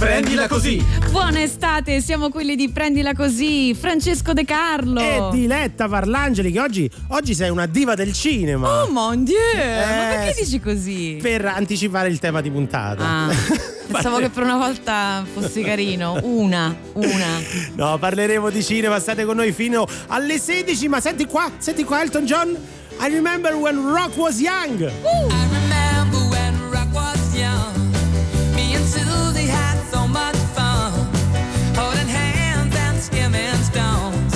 Prendila così. Buona estate, siamo quelli di Prendila così. Francesco De Carlo e Diletta Parlangeli, che oggi sei una diva del cinema. Oh mon Dieu, ma perché dici così? Per anticipare il tema di puntata. Pensavo che per una volta fosse carino. Una. No, parleremo di cinema, state con noi fino alle 16. Ma senti qua Elton John, I Remember When Rock Was Young. I remember when rock was young. Me and Susie had so much fun, holding hands and skimming stones.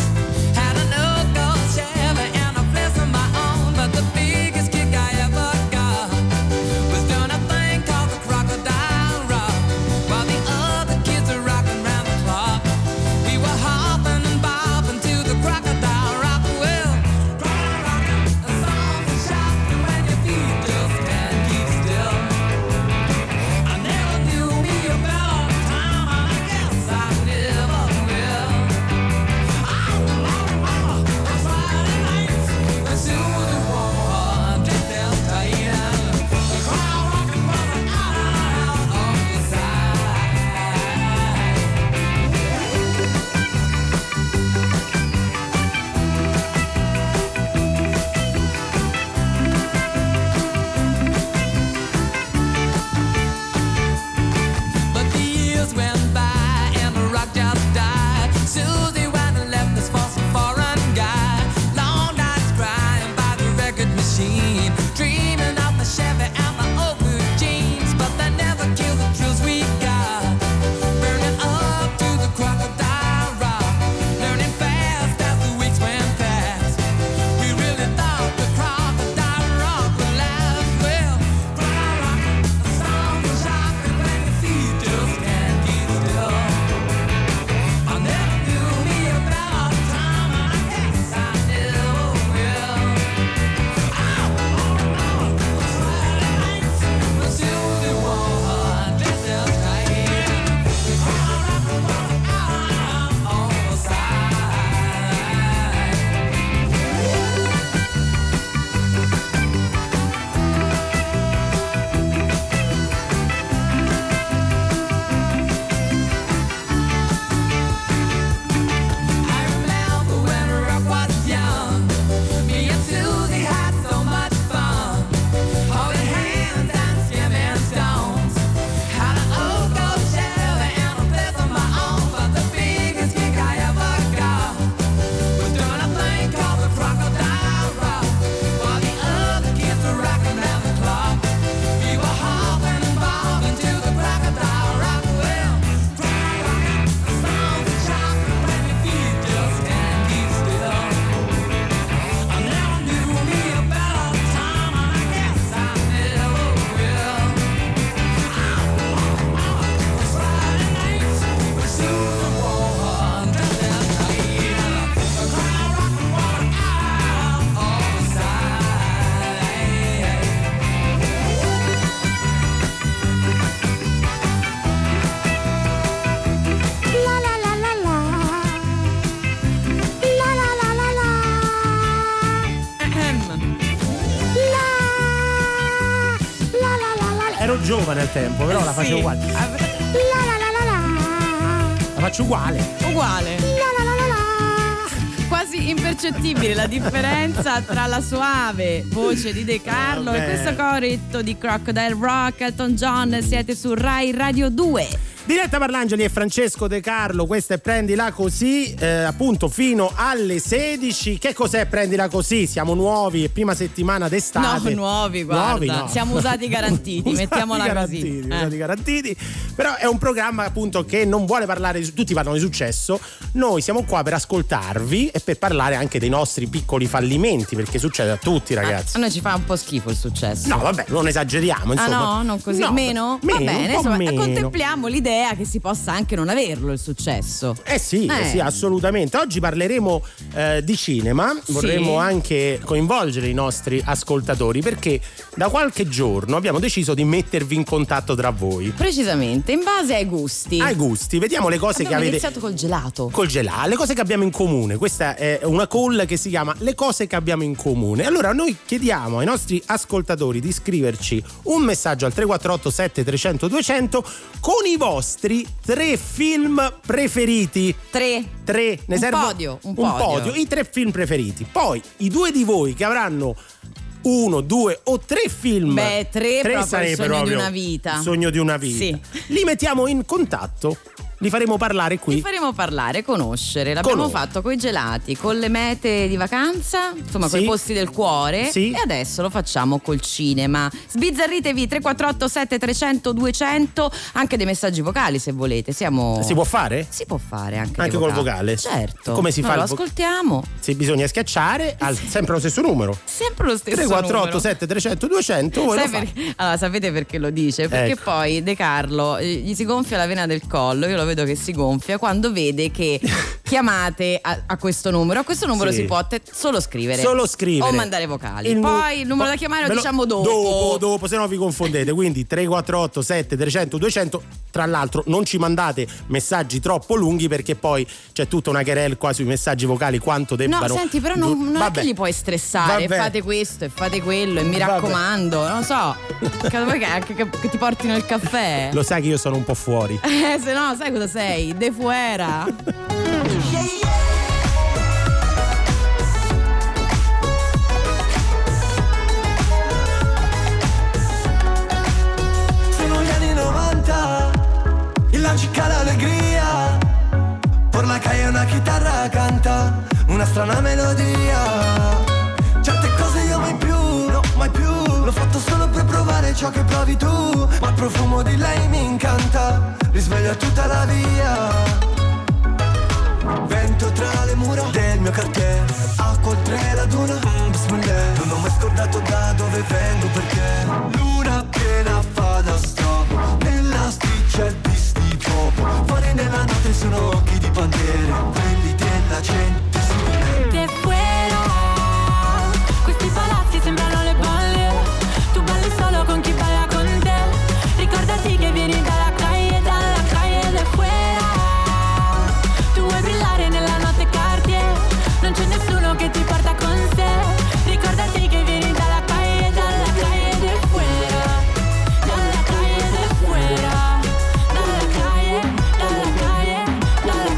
Had a no-go Chevy and a place of my own, but the biggest kick I ever got was doing a thing called the Crocodile Rock, while the other kids were rocking round the clock. We were hopping and bopping to the Crocodile Rock. Well, Crocodile Rock, a song to shout to when your feet just can't keep still. I never knew me about all the time, and I guess I never will. On Friday nights, when Susan wore dressed down tight, the crowd rocking was an out of your sight. But the years went by and the rock just died. Susie went and left us for some foreign guy. Long nights crying by the record machine, dreaming of my Chevy and my old blue jeans. But they never killed the thrills we got, burning up to the Crocodile Rock, learning fast as the weeks went past. We really thought the Crocodile Rock would last. Well, Crocodile Rock, a song for shopping when your feet just can't keep still. I never knew me about all the time, and I guess I never will. But Susie wore her dress down tight, the crowd rocking was an out of your sight. I remember when rock was young. Me and Susie had so much fun, holding hands and skimming stones. Had an old gold Chevy and a place of my own, but the biggest kick I ever got was doing a thing called the Crocodile Rock, while the other kids were rocking round the clock. We were hopping and bobbing to the Crocodile Rock. Well, a song to shout when your feet just can't keep still. I never knew me about all the time, and I guess I never will. On Friday nights, when Susan wore her dress down tight, the crowd rocking was an out of your sight. La la la la la. La la la la la. La la la la la. Ero giovane al tempo, però la faccio uguale. La la la la la. La faccio uguale. Uguale. La la la la la. Quasi impercettibile la differenza tra la suave voce di De Carlo e questo coretto di Crocodile Rock, Elton John. Siete su Rai Radio 2. Diletta Parlangeli e Francesco De Carlo, questa è Prendila Così, appunto fino alle 16. Che cos'è Prendila Così? Siamo nuovi, è prima settimana d'estate. No, nuovi, guarda, no. Siamo usati garantiti, mettiamola così. Usati garantiti. Però è un programma appunto che non vuole parlare di, tutti parlano di successo, noi siamo qua per ascoltarvi e per parlare anche dei nostri piccoli fallimenti, perché succede a tutti, ragazzi. A noi ci fa un po' schifo il successo. No, vabbè, non esageriamo, insomma. Ah no, non così, no, meno? Va bene, insomma, meno. Contempliamo l'idea che si possa anche non averlo il successo. Sì, assolutamente. Oggi parleremo di cinema, vorremmo anche coinvolgere i nostri ascoltatori, perché da qualche giorno abbiamo deciso di mettervi in contatto tra voi. Precisamente, in base ai gusti. Ai gusti, vediamo le cose che avete. Abbiamo iniziato col gelato. Col gelato, le cose che abbiamo in comune. Questa è una call che si chiama Le cose che abbiamo in comune. Allora noi chiediamo ai nostri ascoltatori di scriverci un messaggio al 3487 300 200 con i vostri vostri tre film preferiti. Tre. Ne serve un podio. I tre film preferiti. Poi i due di voi che avranno uno, due o tre film. Beh, tre sarebbe proprio il sogno di una vita. Sì. Li mettiamo in contatto. Li faremo parlare qui. Li faremo parlare, conoscere. L'abbiamo fatto con i gelati, con le mete di vacanza, insomma, con i posti del cuore. Sì. E adesso lo facciamo col cinema. Sbizzarritevi 348-7300-200, anche dei messaggi vocali se volete. Si può fare? Si può fare anche col vocale. Certo. Come si fa? Lo ascoltiamo. Se bisogna schiacciare, sempre lo stesso numero. Sempre lo stesso 348-7300-200. Allora, sapete perché lo dice? Perché poi De Carlo gli si gonfia la vena del collo. Io lo vedo che si gonfia quando vede che chiamate a questo numero. A questo numero si può solo scrivere o mandare vocali. Poi il numero da chiamare lo diciamo dopo, se no vi confondete. Quindi 348 7300 200. Tra l'altro non ci mandate messaggi troppo lunghi, perché poi c'è tutta una querel qua sui messaggi vocali, quanto debbano. No, senti, però non è che li puoi stressare. Fate questo e fate quello, e mi raccomando, non so che ti portino il caffè. Lo sai che io sono un po' fuori. Se no sai cosa sei? De fuera. Sono gli anni 90, il lancica l'allegria, por la calle una chitarra canta una strana melodia. Certe cose io mai più, l'ho fatto solo per provare ciò che provi tu, ma il profumo di lei mi incanta, risveglia tutta la via. Vento tra le mura del mio quartiere, acqua oltre la duna, bismillah. Non ho mai scordato da dove vengo, perché luna piena fa da stop nella sticcia di sti pop. Fuori nella notte sono occhi di bandiere, quelli della gente simile. De fuera, questi palazzi sembrano le palle, tu balli solo con chi balla con te, ricordati che vieni dalla calle de fuera. Tu vuoi brillare nella notte Cartier, non c'è nessuno che ti porta con sé, ricordati che vieni dalla calle de fuera, dalla calle de fuera, dalla calle de fuera. Come un cane nella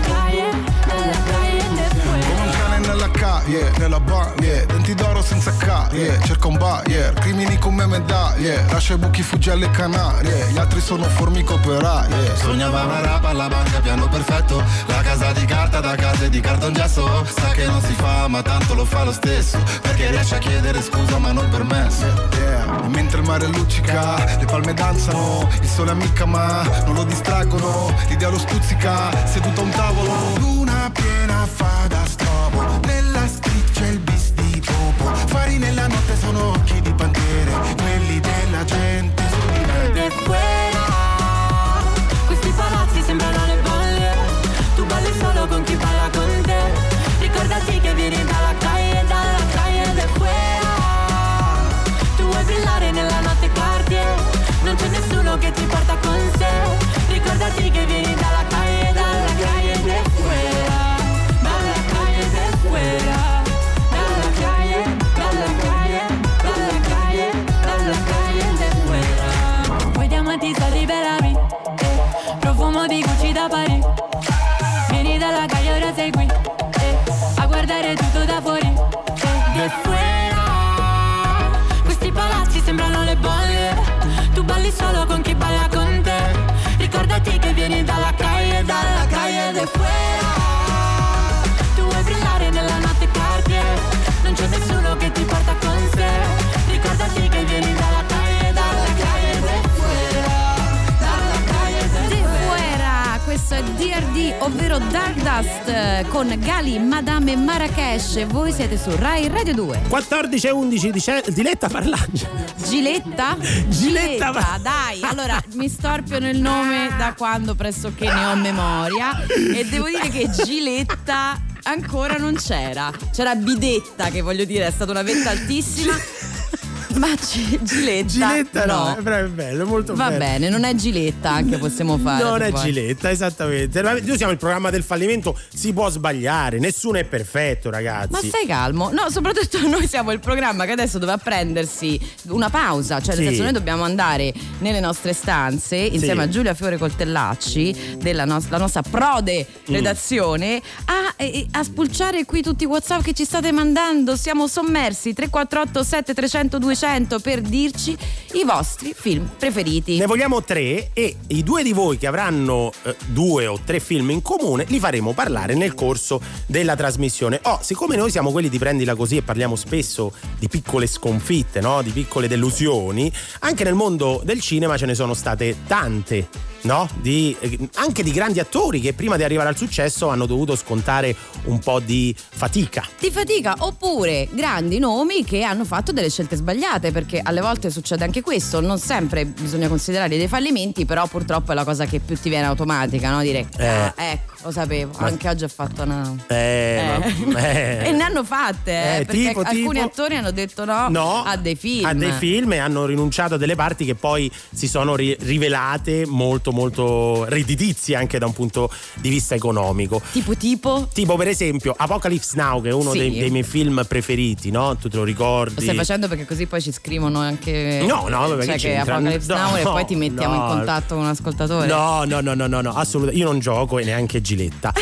calle, nella bagna, denti d'oro senza caglie, cerca un barrier, crimini come medaglie, lascia i buchi, fuggi alle Canarie, gli altri sono formiche operaie. Sognava una rapa alla banca, piano perfetto, la casa di carta da case di cartongesso, sa che non si fa ma tanto lo fa lo stesso, perché riesce a chiedere scusa ma non permesso. E mentre il mare luccica, le palme danzano, il sole ammicca ma non lo distraggono, l'idea lo stuzzica, seduto a un tavolo. Luna piena fa da strobo, nella striccia il bis di popo, fari nella notte sono occhi di bandiere, quelli della gente simile. Questi palazzi sembrano le palle, tu balli solo con chi balla con te, ricordati che vieni dalla calle de fuera. Tu vuoi brillare nella notte Cartier, non c'è nessuno che ti porta con sé, ricordati che vieni dalla calle de fuera, dalla calle de fuera. Matita liberami, profumo di Gucci da Parigi, vieni dalla calle ora sei qui, a guardare tutto da fuori, de fuera, questi palazzi sembrano le bolle, tu balli solo con chi balla con te, ricordati che vieni dalla calle de fuera, tu vuoi brillare nella notte Cartier, non c'è nessuno che ti porta con sé, ricordati che vieni dalla calle de fuera. Questo è DRD, ovvero Darkdust con Gali, Madame e Marrakesh. Voi siete su Rai Radio 2. 14:11 Diletta Parlangeli. Diletta, dai. Allora, mi storpiano il nome da quando pressoché ne ho memoria. E devo dire che Diletta ancora non c'era. C'era Bidetta, che voglio dire è stata una vetta altissima. Ma Giletta no, però è bello, molto bello. Va bene, non è Giletta anche possiamo fare. Non è Giletta, esattamente. Noi siamo il programma del fallimento, si può sbagliare, nessuno è perfetto, ragazzi. Ma stai calmo. No, soprattutto noi siamo il programma che adesso dovrà prendersi una pausa, cioè nel senso noi dobbiamo andare nelle nostre stanze insieme a Giulia Fiore Coltellacci della la nostra prode redazione a spulciare qui tutti i WhatsApp che ci state mandando. Siamo sommersi. 348-7300-200 per dirci i vostri film preferiti. Ne vogliamo tre e i due di voi che avranno due o tre film in comune li faremo parlare nel corso della trasmissione. Siccome noi siamo quelli di Prendila Così e parliamo spesso di piccole sconfitte, no? Di piccole delusioni, anche nel mondo del cinema ce ne sono state tante, no? Anche di grandi attori che prima di arrivare al successo hanno dovuto scontare un po' di fatica. Di fatica, oppure grandi nomi che hanno fatto delle scelte sbagliate, perché alle volte succede anche questo. Non sempre bisogna considerare dei fallimenti, però purtroppo è la cosa che più ti viene automatica, no? Dire ecco, lo sapevo, anche oggi ho fatto una e ne hanno fatte perché alcuni attori hanno detto no a dei film e hanno rinunciato a delle parti che poi si sono rivelate molto molto redditizie anche da un punto di vista economico. Tipo per esempio Apocalypse Now, che è uno dei miei film preferiti, no? Tu te lo ricordi? Lo stai facendo perché così poi ci scrivono anche cioè che Apocalypse Now e poi ti mettiamo in contatto con un ascoltatore. No, assolutamente, io non gioco e neanche Giletta.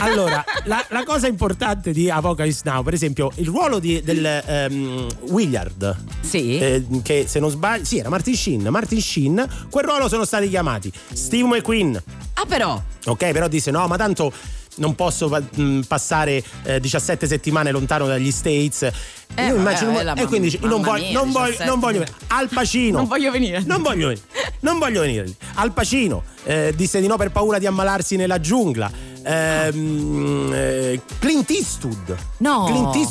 Allora la cosa importante di Apocalypse Now, per esempio, il ruolo del Willard, che se non sbaglio era Martin Sheen, quel ruolo sono stati chiamati Steve McQueen. Però ok, però disse no, ma tanto non posso passare 17 settimane lontano dagli States. Io immagino, e quindi dice, non voglio Al Pacino. Non voglio venire. Al Pacino disse di no per paura di ammalarsi nella giungla. Clint Eastwood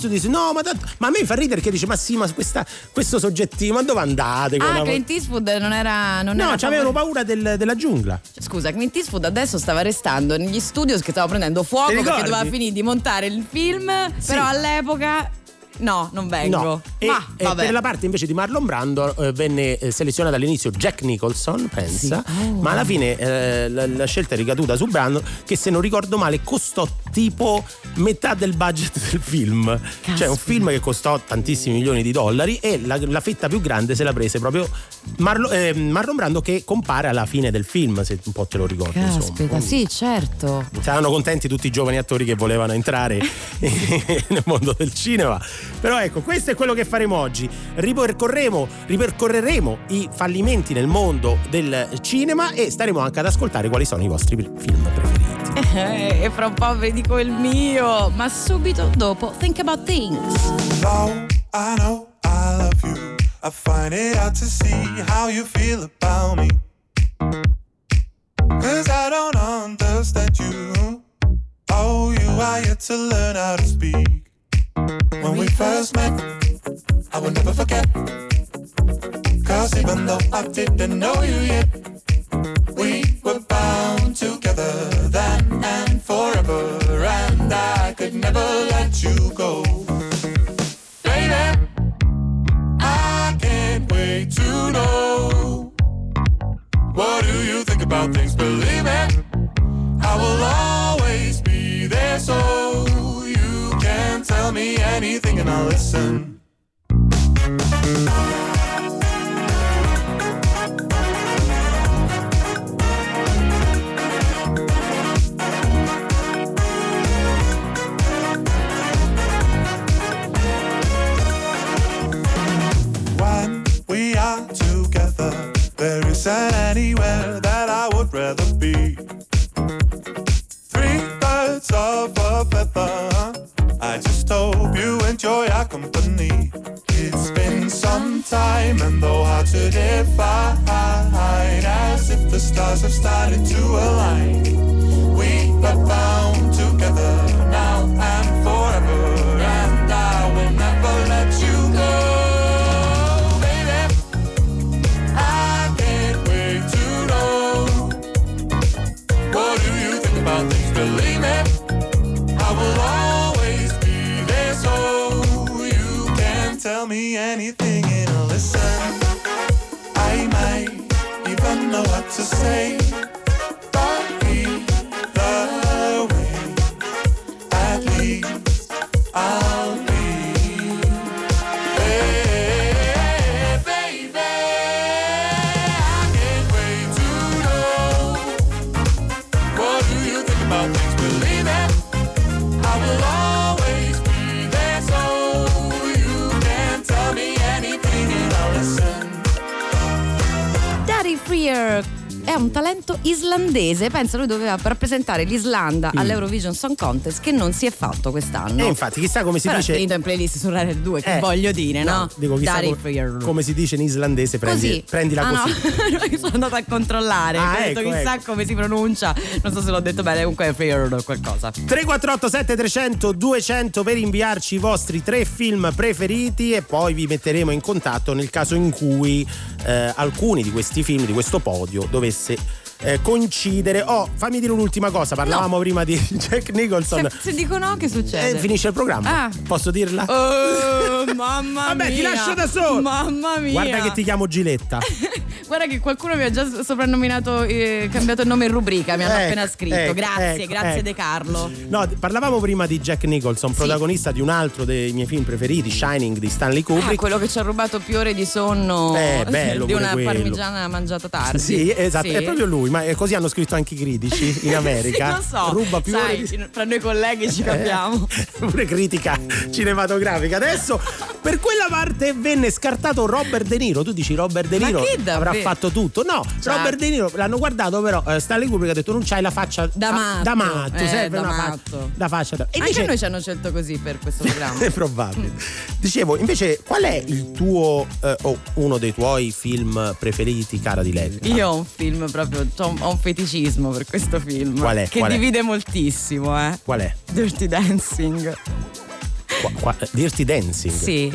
dice no, ma a me fa ridere, perché dice ma sì, ma questo soggettino, ma dove andate? Clint Eastwood non era c'avevano paura della giungla. Scusa, Clint Eastwood adesso stava restando negli studios che stava prendendo fuoco perché doveva finire di montare il film, però all'epoca non vengo. Per la parte invece di Marlon Brando venne selezionato all'inizio Jack Nicholson, pensa, ma alla fine la scelta è ricaduta su Brando, che se non ricordo male costò tipo metà del budget del film. Caspita. Cioè un film che costò tantissimi milioni di dollari e la fetta più grande se la prese proprio Marlon Brando, che compare alla fine del film, se un po' te lo ricordi. Caspita, sì, certo. Saranno contenti tutti i giovani attori che volevano entrare nel mondo del cinema. Però ecco, questo è quello che faremo oggi. Ripercorreremo i fallimenti nel mondo del cinema e staremo anche ad ascoltare quali sono i vostri film preferiti. E fra un po' vi dico il mio, ma subito dopo Think About Things. Now I know I love you, I find it out to see how you feel about me, 'cause I don't understand you. Oh, you are yet to learn how to speak. When we first met, I will never forget, 'cause even though I didn't know you yet, we were bound together then and forever, and I could never let you go. Baby, I can't wait to know, what do you think about things? Believe it, I will always be there, so tell me anything and I'll listen. When we are together, there isn't anywhere that I would rather be. 3 birds of a feather, I just hope you enjoy our company. It's been some time and though hard to define, as if the stars have started to align, we are bound together now and forever, and I will never let you go. Baby, I can't wait to know, what do you think about things? Believe me, I will always, so you can tell me anything and I'll listen. know what to say, but be the way, at least I'll be. Hey, baby, I can't wait to know. What do you think about things? Believe it, I will always be there, so you can tell me anything and I'll listen. Daddy Freer è un talento islandese, pensa, lui doveva rappresentare l'Islanda all'Eurovision Song Contest, che non si è fatto quest'anno. E infatti chissà come si però dice, è finito in playlist su Rai 2, che voglio dire, no? Dico chissà come si dice in islandese, prendila così. No, sono andata a controllare, ho detto chissà come si pronuncia, non so se l'ho detto bene, comunque è Freer o qualcosa. 348 7300 200 per inviarci i vostri 3 film preferiti e poi vi metteremo in contatto nel caso in cui alcuni di questi film, di questo podio, dovesse coincidere. Fammi dire un'ultima cosa, parlavamo prima di Jack Nicholson. Se dico no, che succede? Finisce il programma. Posso dirla? Mamma Vabbè, mia. Ti lascio da solo. Mamma mia. Guarda che ti chiamo Giletta. Guarda che qualcuno mi ha già soprannominato, cambiato il nome in rubrica, mi hanno appena scritto. Grazie De Carlo. No, parlavamo prima di Jack Nicholson, protagonista di un altro dei miei film preferiti, Shining di Stanley Kubrick. Quello che ci ha rubato più ore di sonno, bello, di una parmigiana mangiata tardi. Sì, esatto, è proprio lui. Ma così hanno scritto anche i critici in America. Sì, non so, ruba più ore di... tra noi colleghi ci capiamo. Pure critica cinematografica. Adesso per quella parte venne scartato Robert De Niro. Tu dici Robert De Niro avrà fatto tutto? No, cioè, Robert De Niro l'hanno guardato, però Stanley Kubrick ha detto non c'hai la faccia da matto, serve da una matto. E anche noi ci hanno scelto così per questo programma. È probabile. Dicevo, invece, qual è il tuo uno dei tuoi film preferiti, cara Diletta? Io ho un film proprio, ho un feticismo per questo film. Qual è? Che divide moltissimo, Qual è? Dirty Dancing. Dirty Dancing? Sì.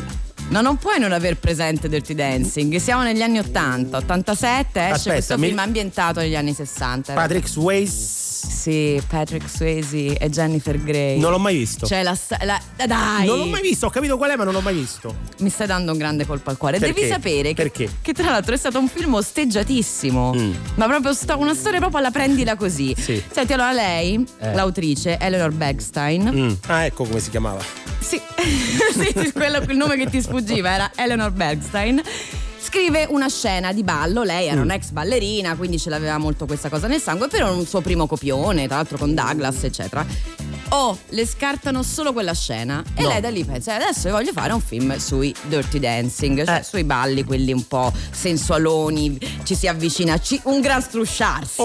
No, non puoi non aver presente Dirty Dancing. Siamo negli anni 80, 87, esce questo film ambientato negli anni 60. Patrick Swayze. Sì, Patrick Swayze e Jennifer Grey. Non l'ho mai visto. Cioè dai. Non l'ho mai visto, ho capito qual è, ma non l'ho mai visto. Mi stai dando un grande colpo al cuore. Perché? Devi sapere che tra l'altro è stato un film osteggiatissimo. Ma proprio una storia proprio alla Prendila Così. Sì. Senti, allora lei, l'autrice Eleanor Bergstein. Ecco come si chiamava. Sì, sì, quello il nome che ti sfuggiva era Eleanor Bergstein. Scrive una scena di ballo, lei era un'ex ballerina, quindi ce l'aveva molto questa cosa nel sangue, però un suo primo copione, tra l'altro con Douglas, eccetera. Le scartano solo quella scena e lei da lì pensa, adesso io voglio fare un film sui Dirty Dancing, cioè sui balli quelli un po' sensualoni, ci si avvicina, un gran strusciarsi,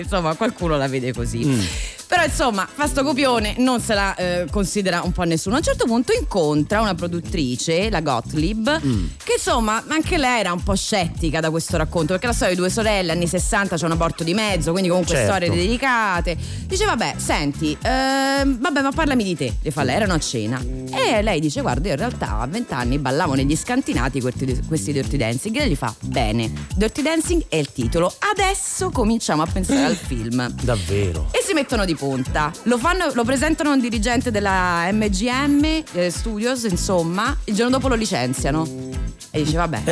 insomma qualcuno la vede così. Però insomma fa sto copione, non se la considera un po' nessuno. A un certo punto incontra una produttrice, la Gottlieb, che insomma anche lei era un po' scettica da questo racconto, perché la storia di due sorelle, anni 60, c'è un aborto di mezzo, quindi comunque storie delicate. Dice vabbè, senti, vabbè, ma parlami di te, le fa lei, erano a cena e lei dice guarda, io in realtà a 20 anni ballavo negli scantinati questi Dirty Dancing. E gli fa bene, Dirty Dancing è il titolo, adesso cominciamo a pensare al film. Davvero? E si mettono di punta, lo presentano a un dirigente della MGM Studios, insomma, il giorno dopo lo licenziano e dice vabbè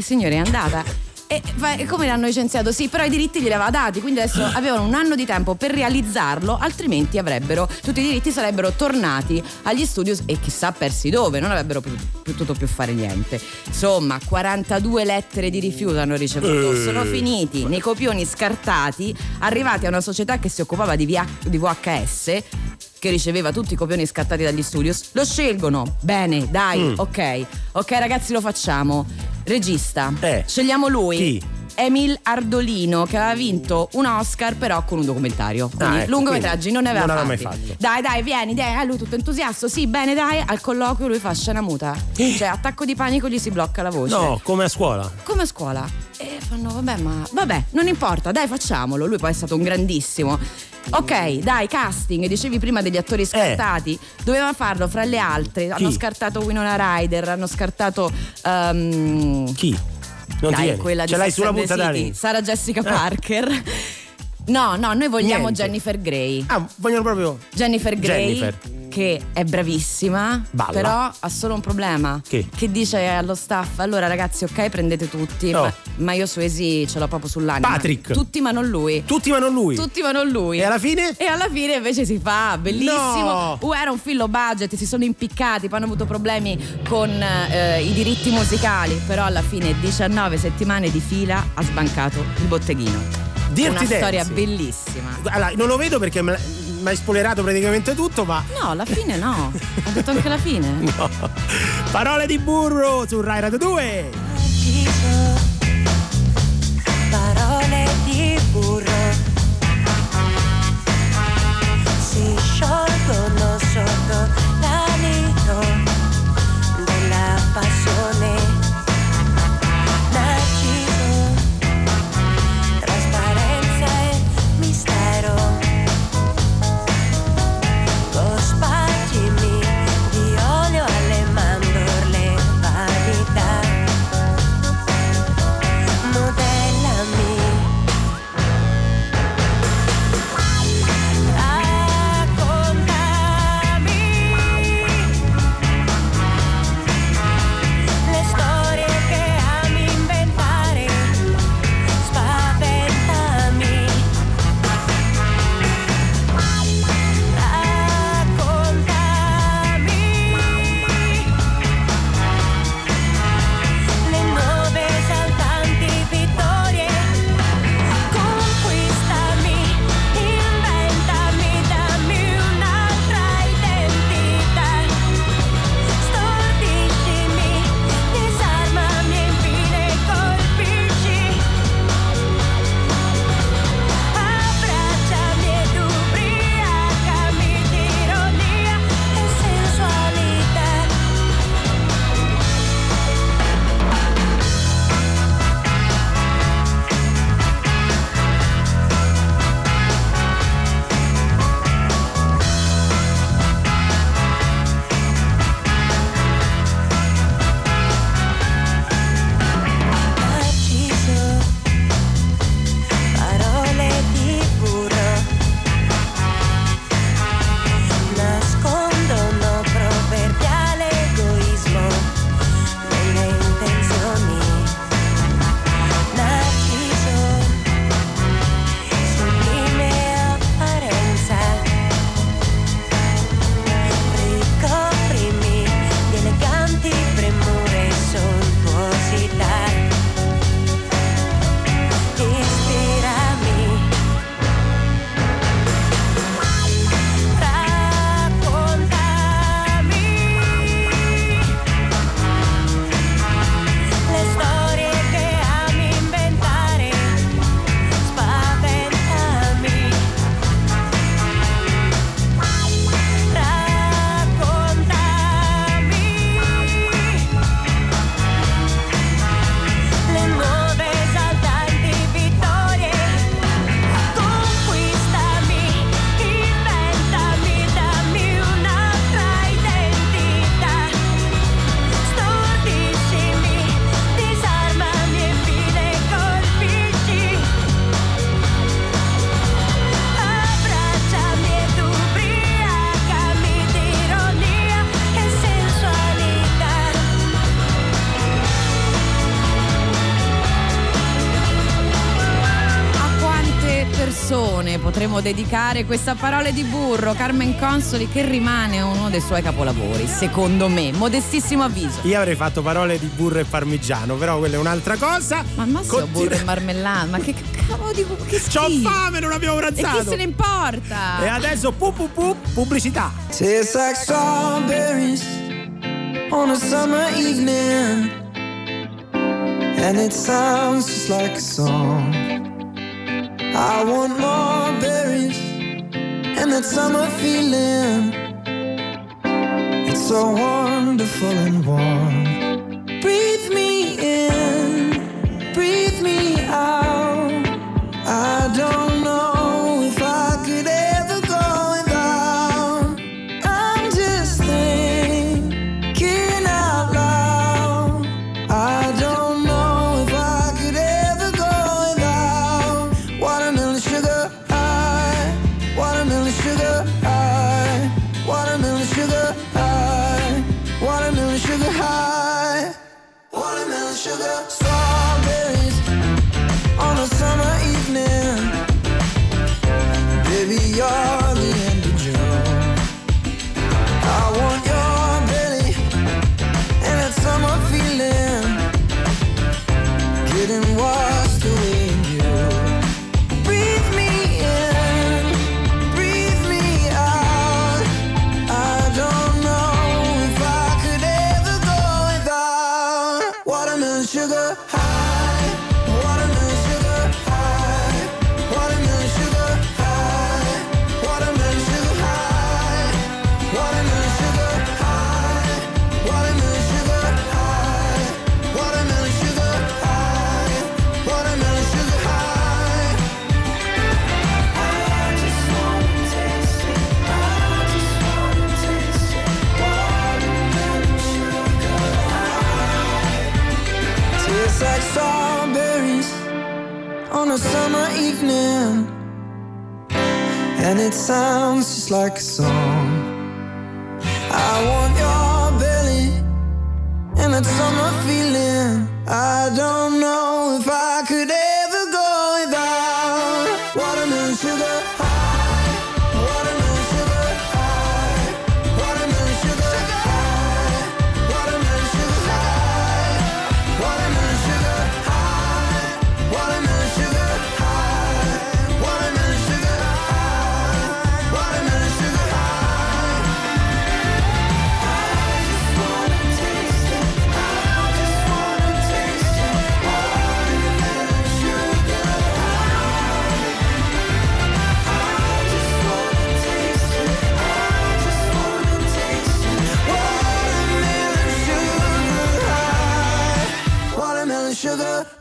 signore è andata. E come l'hanno licenziato? Sì, però i diritti li aveva dati, quindi adesso avevano un anno di tempo per realizzarlo, altrimenti tutti i diritti sarebbero tornati agli studios e chissà persi dove, non avrebbero potuto più fare niente. Insomma, 42 lettere di rifiuto hanno ricevuto, sono finiti nei copioni scartati, arrivati a una società che si occupava di VHS, che riceveva tutti i copioni scattati dagli studios. Lo scelgono, bene, dai, ok ragazzi, lo facciamo, regista, scegliamo lui, Emil Ardolino, che aveva vinto un Oscar però con un documentario, quindi lungometraggi non ne aveva mai fatto. Dai vieni, lui tutto entusiasta, sì bene dai, al colloquio lui fa scena muta, cioè attacco di panico, gli si blocca la voce, come a scuola. E fanno vabbè non importa, dai facciamolo. Lui poi è stato un grandissimo. Ok, dai, casting, dicevi prima degli attori scartati, doveva farlo fra le altre. Hanno scartato Winona Ryder, hanno scartato chi? Non dai, quella ce di l'hai sulla punta d'ali. Sarah Jessica Parker. No, noi vogliamo Jennifer Grey. Vogliono proprio Jennifer Grey. che è bravissima, balla, però ha solo un problema. Che dice allo staff: allora ragazzi, ok, prendete tutti, ma io Swayze ce l'ho proprio sull'anima. Patrick. Tutti ma non lui. Tutti ma non lui. Tutti ma non lui. E alla fine? E alla fine invece si fa bellissimo. No. Era un film low budget, si sono impiccati, poi hanno avuto problemi con i diritti musicali, però alla fine 19 settimane di fila ha sbancato il botteghino. Dirty Dancing. Una storia bellissima. Allora, non lo vedo perché mi hai spoilerato praticamente tutto, ma no, alla fine no. Ho detto anche la fine. No. Parole di burro su Rai Radio 2. Parole di burro si sciolgono sotto l'alito della passione. Potremmo dedicare questa parola di burro, Carmen Consoli, che rimane uno dei suoi capolavori, secondo me. Modestissimo avviso. Io avrei fatto parole di burro e parmigiano, però quella è un'altra cosa. Ma burro e marmellata, ma che cavolo di burro? C'ho fame, non abbiamo pranzato. E chi se ne importa? E adesso pubblicità. Tastes like strawberries on a summer evening, and it sounds just like a song. I want more berries and that summer feeling. It's so wonderful and warm. Breathe me in, breathe me out. I don't know if I could ever go without. I'm just thinking out loud. I don't. Sugar high, watermelon sugar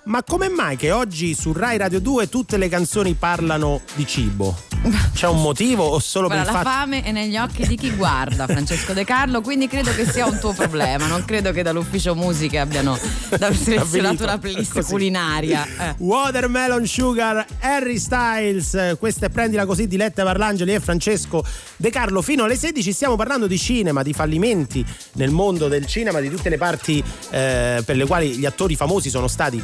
Ma come mai che oggi su Rai Radio 2 tutte le canzoni parlano di cibo? C'è un motivo o solo per il fatto... La fame è negli occhi di chi guarda, Francesco De Carlo, quindi credo che sia un tuo problema. Non credo che dall'ufficio musica abbiano selezionato la playlist così culinaria. Watermelon Sugar, Harry Styles, questa è Prendila Così, Diletta Parlangeli e Francesco De Carlo. Fino alle 16 stiamo parlando di cinema, di fallimenti nel mondo del cinema, di tutte le parti per le quali gli attori famosi sono stati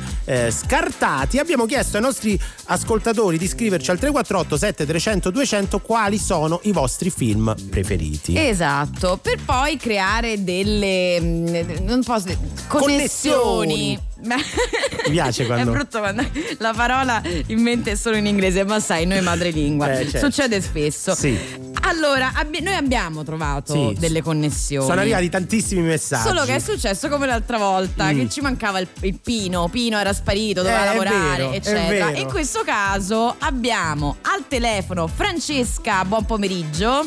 scartati. Abbiamo chiesto ai nostri ascoltatori di scriverci al 348 7300 200 quali sono i vostri film preferiti, esatto, per poi creare delle connessioni. Mi piace quando... È brutto quando la parola in mente è solo in inglese, ma sai, noi madrelingua certo. Succede spesso, sì. Allora noi abbiamo trovato delle connessioni. Sono arrivati tantissimi messaggi, solo che è successo come l'altra volta che ci mancava il Pino era sparito, doveva lavorare, vero, eccetera. In questo caso abbiamo al telefono Francesca. Buon pomeriggio a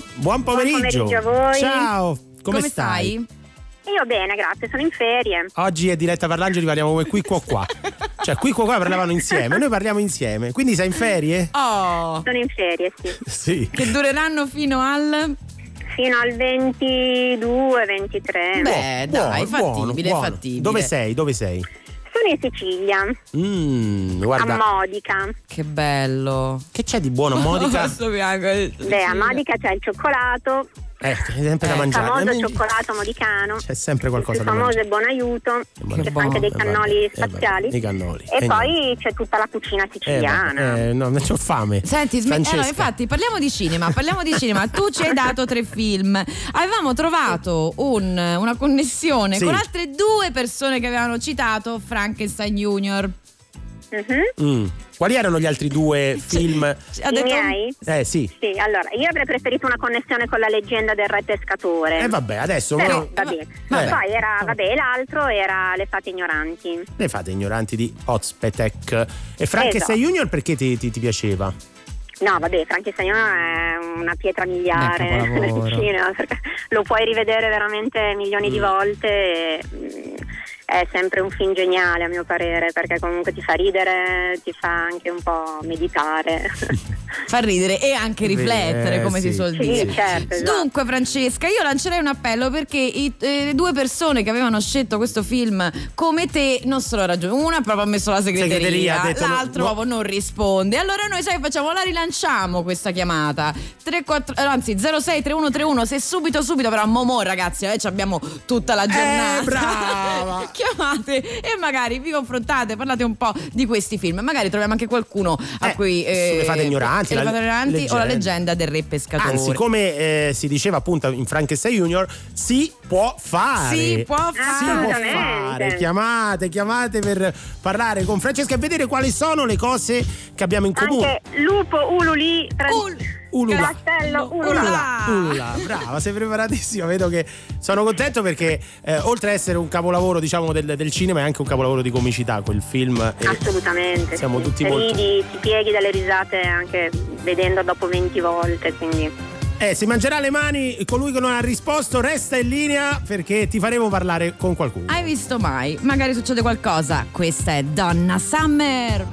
voi. Ciao, come stai? Io bene, grazie, sono in ferie. Oggi è Diletta Parlangeli, parliamo come qui qua. Cioè qui qua parlavano insieme, noi parliamo insieme. Quindi sei in ferie? Oh, sono in ferie, sì. Che dureranno fino al 22, 23. Beh, dai, buono, fattibile. Dove sei? Sono in Sicilia. Guarda, a Modica. Che bello. Che c'è di buono a Modica? Beh, a Modica c'è il cioccolato. C'è sempre da mangiare. Il famoso cioccolato modicano. C'è sempre qualcosa da mangiare. Il famoso buon aiuto. C'è anche dei cannoli spaziali. E poi c'è tutta la cucina siciliana. No, non c'ho fame. Senti, no, infatti parliamo di cinema. Tu ci hai dato 3 film. Avevamo trovato una connessione con altre 2 persone che avevano citato Frankenstein Junior. Quali erano gli altri 2 film? I miei? Sì, allora io avrei preferito una connessione con La leggenda del re pescatore. Vabbè, adesso però, uno... vabbè. Poi l'altro era Le fate ignoranti. Le fate ignoranti di Ozpetek. E Frankenstein Junior perché ti piaceva? No, vabbè, Frankenstein è una pietra miliare del cinema, perché lo puoi rivedere veramente milioni di volte e è sempre un film geniale a mio parere, perché comunque ti fa ridere, ti fa anche un po' meditare. Fa ridere e anche riflettere, come si suol dire. Sì, certo, esatto. Dunque Francesca, io lancerei un appello perché le 2 persone che avevano scelto questo film come te non solo ragione. Una proprio ha messo la segreteria, l'altro proprio non risponde. Allora noi sai facciamo? La rilanciamo questa chiamata 06 3131. Se subito però, ragazzi, ci abbiamo tutta la giornata. Brava! chiamate e magari vi confrontate, parlate un po' di questi film, magari troviamo anche qualcuno a cui le fate ignoranti, o la leggenda del re pescatore. Anzi, come si diceva appunto in Frankenstein Junior, si può fare. Chiamate per parlare con Francesca e vedere quali sono le cose che abbiamo in comune. Anche lupo, ululi, Ulula. Brava, sei preparatissima. Vedo che sono contento perché oltre a essere un capolavoro, diciamo, del cinema, è anche un capolavoro di comicità quel film. Assolutamente. Siamo tutti molto... ti pieghi dalle risate anche vedendo dopo 20 volte, quindi... si mangerà le mani colui che non ha risposto. Resta in linea perché ti faremo parlare con qualcuno. Hai visto mai? Magari succede qualcosa. Questa è Donna Summer.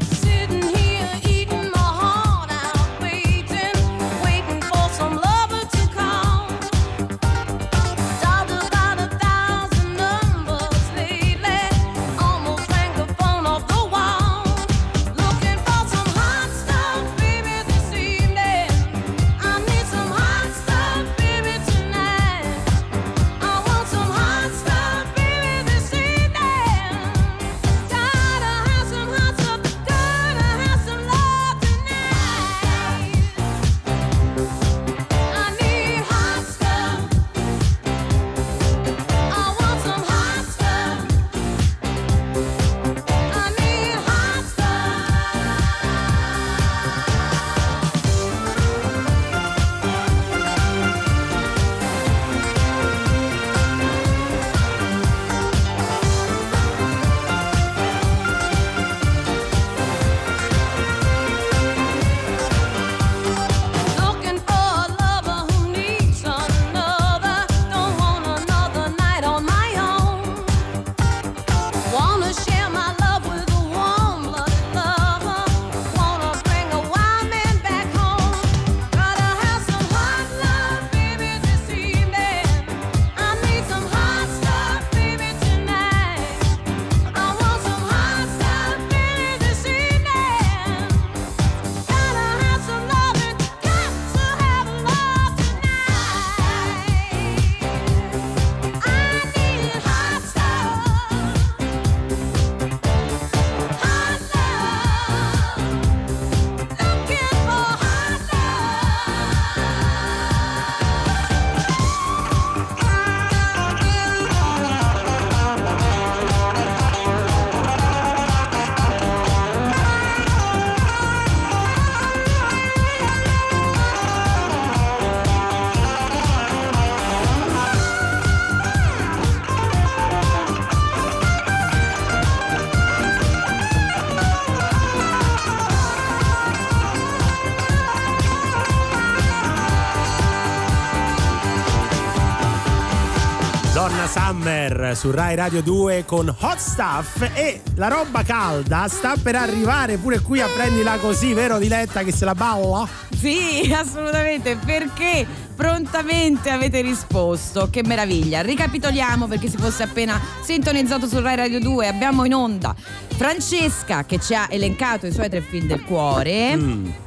Summer su Rai Radio 2 con Hot Stuff, e la roba calda sta per arrivare pure qui a Prendila Così, vero Diletta, che se la balla? Sì, assolutamente, perché prontamente avete risposto, che meraviglia. Ricapitoliamo per chi si fosse appena sintonizzato su Rai Radio 2, abbiamo in onda Francesca che ci ha elencato i suoi tre film del cuore.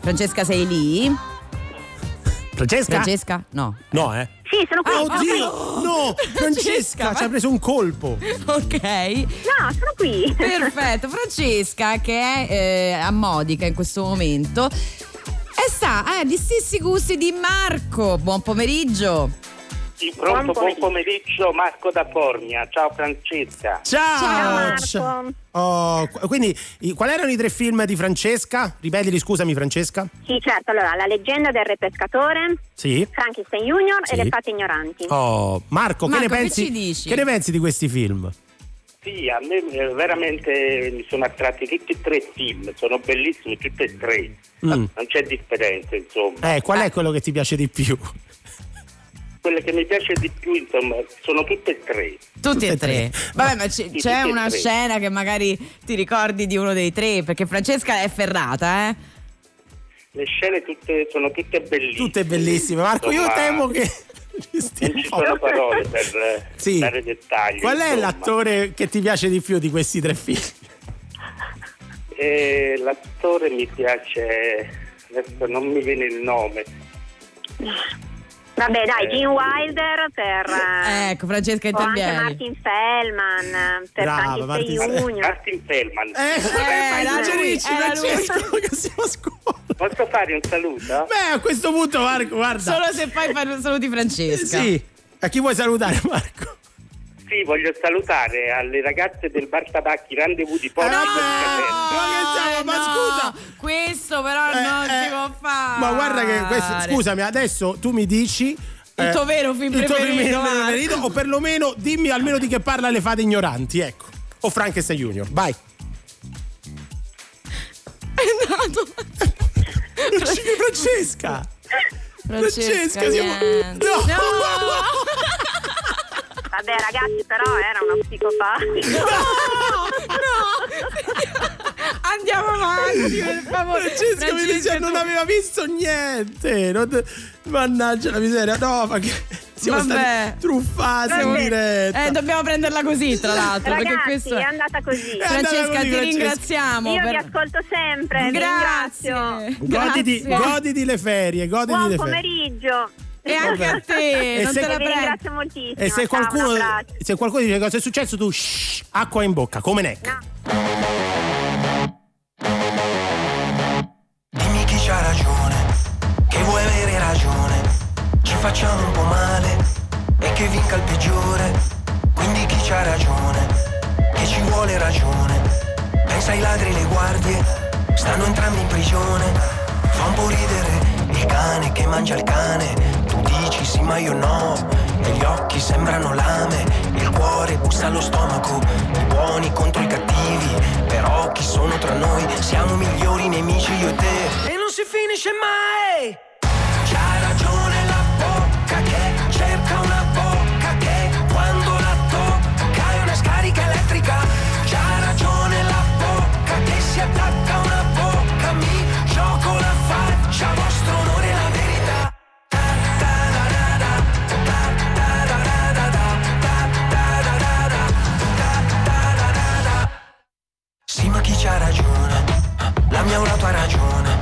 Francesca, sei lì? Francesca? No. Sì, sono qui. Oddio, no, Francesca ci ha preso un colpo. Ok. No, sono qui. Perfetto, Francesca che è a Modica in questo momento e sta agli stessi gusti di Marco. Buon pomeriggio. Sì, pronto, buon pomeriggio Marco da Formia. Ciao Francesca. Ciao Marco. Oh, quindi quali erano i tre film di Francesca? Ripetili, scusami Francesca. Sì, certo, allora La leggenda del re pescatore, sì, Frankenstein Junior, sì, e Le fate ignoranti. Oh, Marco, che ne pensi di questi film? Sì, a me veramente mi sono attratti tutti e tre i film, sono bellissimi tutti e tre. Non c'è differenza, insomma. Qual è quello che ti piace di più? Quelle che mi piace di più, insomma, sono tutte e tre. Tutte e tre. Vabbè, ma c'è una scena che magari ti ricordi di uno dei tre, perché Francesca è ferrata, eh? Le scene sono tutte bellissime. Tutte bellissime. Marco, insomma, io temo che... non ci sono parole per dare dettagli. Qual è l'attore che ti piace di più di questi tre film? L'attore mi piace... adesso non mi viene il nome... Vabbè, dai, Gene Wilder per ecco, Francesca Interbielli, anche Martin Feldman per Frankenstein Junior. Martin Feldman. Posso fare un saluto? Beh, a questo punto, Marco, guarda. Solo se fai saluti Francesca. Sì. A chi vuoi salutare, Marco? Sì, voglio salutare alle ragazze del bar Tabacchi Rendezvous di Porto. Ma scusa, questo però non si può fare. Ma guarda che questo, scusami, adesso tu mi dici il tuo vero film preferito, o perlomeno dimmi almeno di che parla Le fate ignoranti, ecco, o Frankenstein Junior. Vai. È andato. Francesca siamo... No. Vabbè ragazzi, però era uno psicopatico. No. Andiamo avanti, per favore. Francesco mi dice non aveva visto niente. Mannaggia la miseria. No, ma che siamo stati truffati in diretta. Dobbiamo prenderla così, tra l'altro. Ragazzi, perché questo è andata così. Francesca, ti ringraziamo. Io vi ascolto sempre. Grazie. Goditi le ferie. Buon pomeriggio. E anche a te, e non te la ringrazio moltissimo. E se qualcuno dice cosa è successo, tu shh, acqua in bocca, come Neck. No. Dimmi chi c'ha ragione, che vuoi avere ragione. Ci facciamo un po' male e che vinca il peggiore. Quindi chi c'ha ragione, che ci vuole ragione. Pensa ai ladri e le guardie, stanno entrambi in prigione. Fa un po' ridere il cane che mangia il cane. Dici sì ma io no, e gli occhi sembrano lame, il cuore bussa allo stomaco, i buoni contro i cattivi, però chi sono tra noi, siamo migliori nemici io e te, e non si finisce mai. C'ha ragione la bocca che cerca una bocca che quando la tocca è una scarica elettrica, c'ha ragione la bocca che si attacca a una bocca, mi gioco la faccia, vostro onore la verità. Sì ma chi c'ha ragione, la mia o la tua ragione,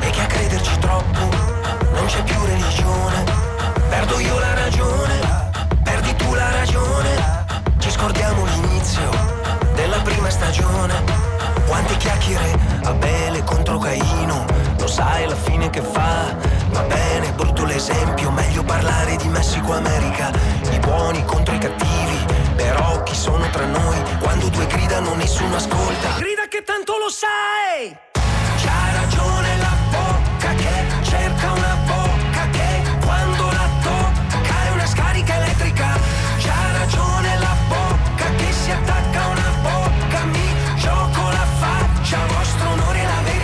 e che a crederci troppo non c'è più religione, perdo io la ragione, perdi tu la ragione, ci scordiamo l'inizio della prima stagione, quante chiacchiere, Abele contro Caino, lo sai la fine che fa, va bene, brutto l'esempio, meglio parlare di Messico America, i buoni contro i cattivi, però chi sono tra noi, quando due gridano nessuno ascolta. Grida che tanto lo sai! C'ha ragione la bocca che cerca una bocca che quando la tocca è una scarica elettrica. C'ha ragione la bocca che si attacca a una bocca, mi gioco la faccia, vostro onore la verità.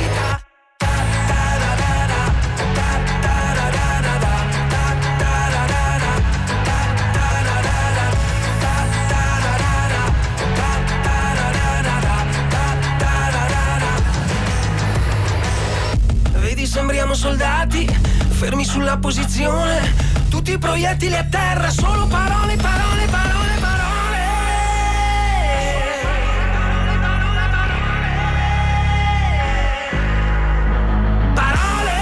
Sembriamo soldati, fermi sulla posizione, tutti i proiettili a terra, solo parole, parole, parole, parole. Parole.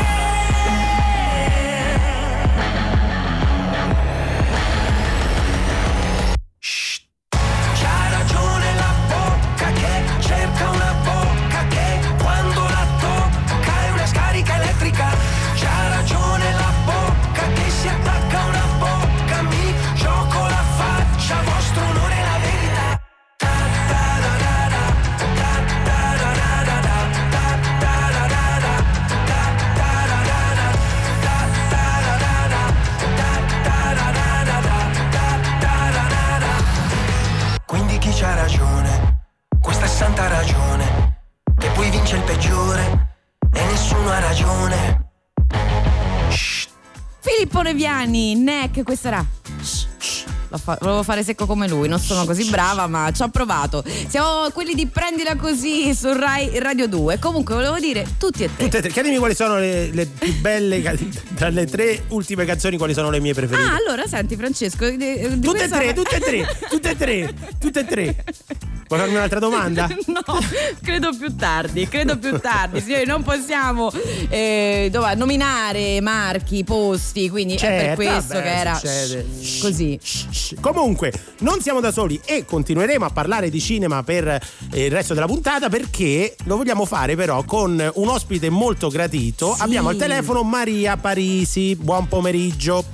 Shh. C'ha ragione la bocca che cerca una bocca che quando la tocca è una scarica elettrica, c'ha ragione la bocca che si attacca a una bocca, mi gioco la faccia, vostro onore la verità. Quindi chi c'ha ragione? Questa santa ragione che poi vince il peggiore e nessuno ha ragione. Shh. Filippo Neviani, Neck, questa era. Volevo fare secco come lui, non sono così brava ma ci ho provato. Siamo quelli di Prendila Così su Rai Radio 2. Comunque volevo dire tutti e tre. Chiedimi quali sono le più belle tra le tre ultime canzoni, quali sono le mie preferite. Ah, allora senti Francesco, tutte e tre. Vuoi farmi un'altra domanda? No, credo più tardi. Signori, non possiamo nominare marchi, posti, quindi certo, è per questo che era succede. Così. Comunque, non siamo da soli e continueremo a parlare di cinema per il resto della puntata, perché lo vogliamo fare però con un ospite molto gradito. Sì. Abbiamo al telefono Maria Parisi. Buon pomeriggio.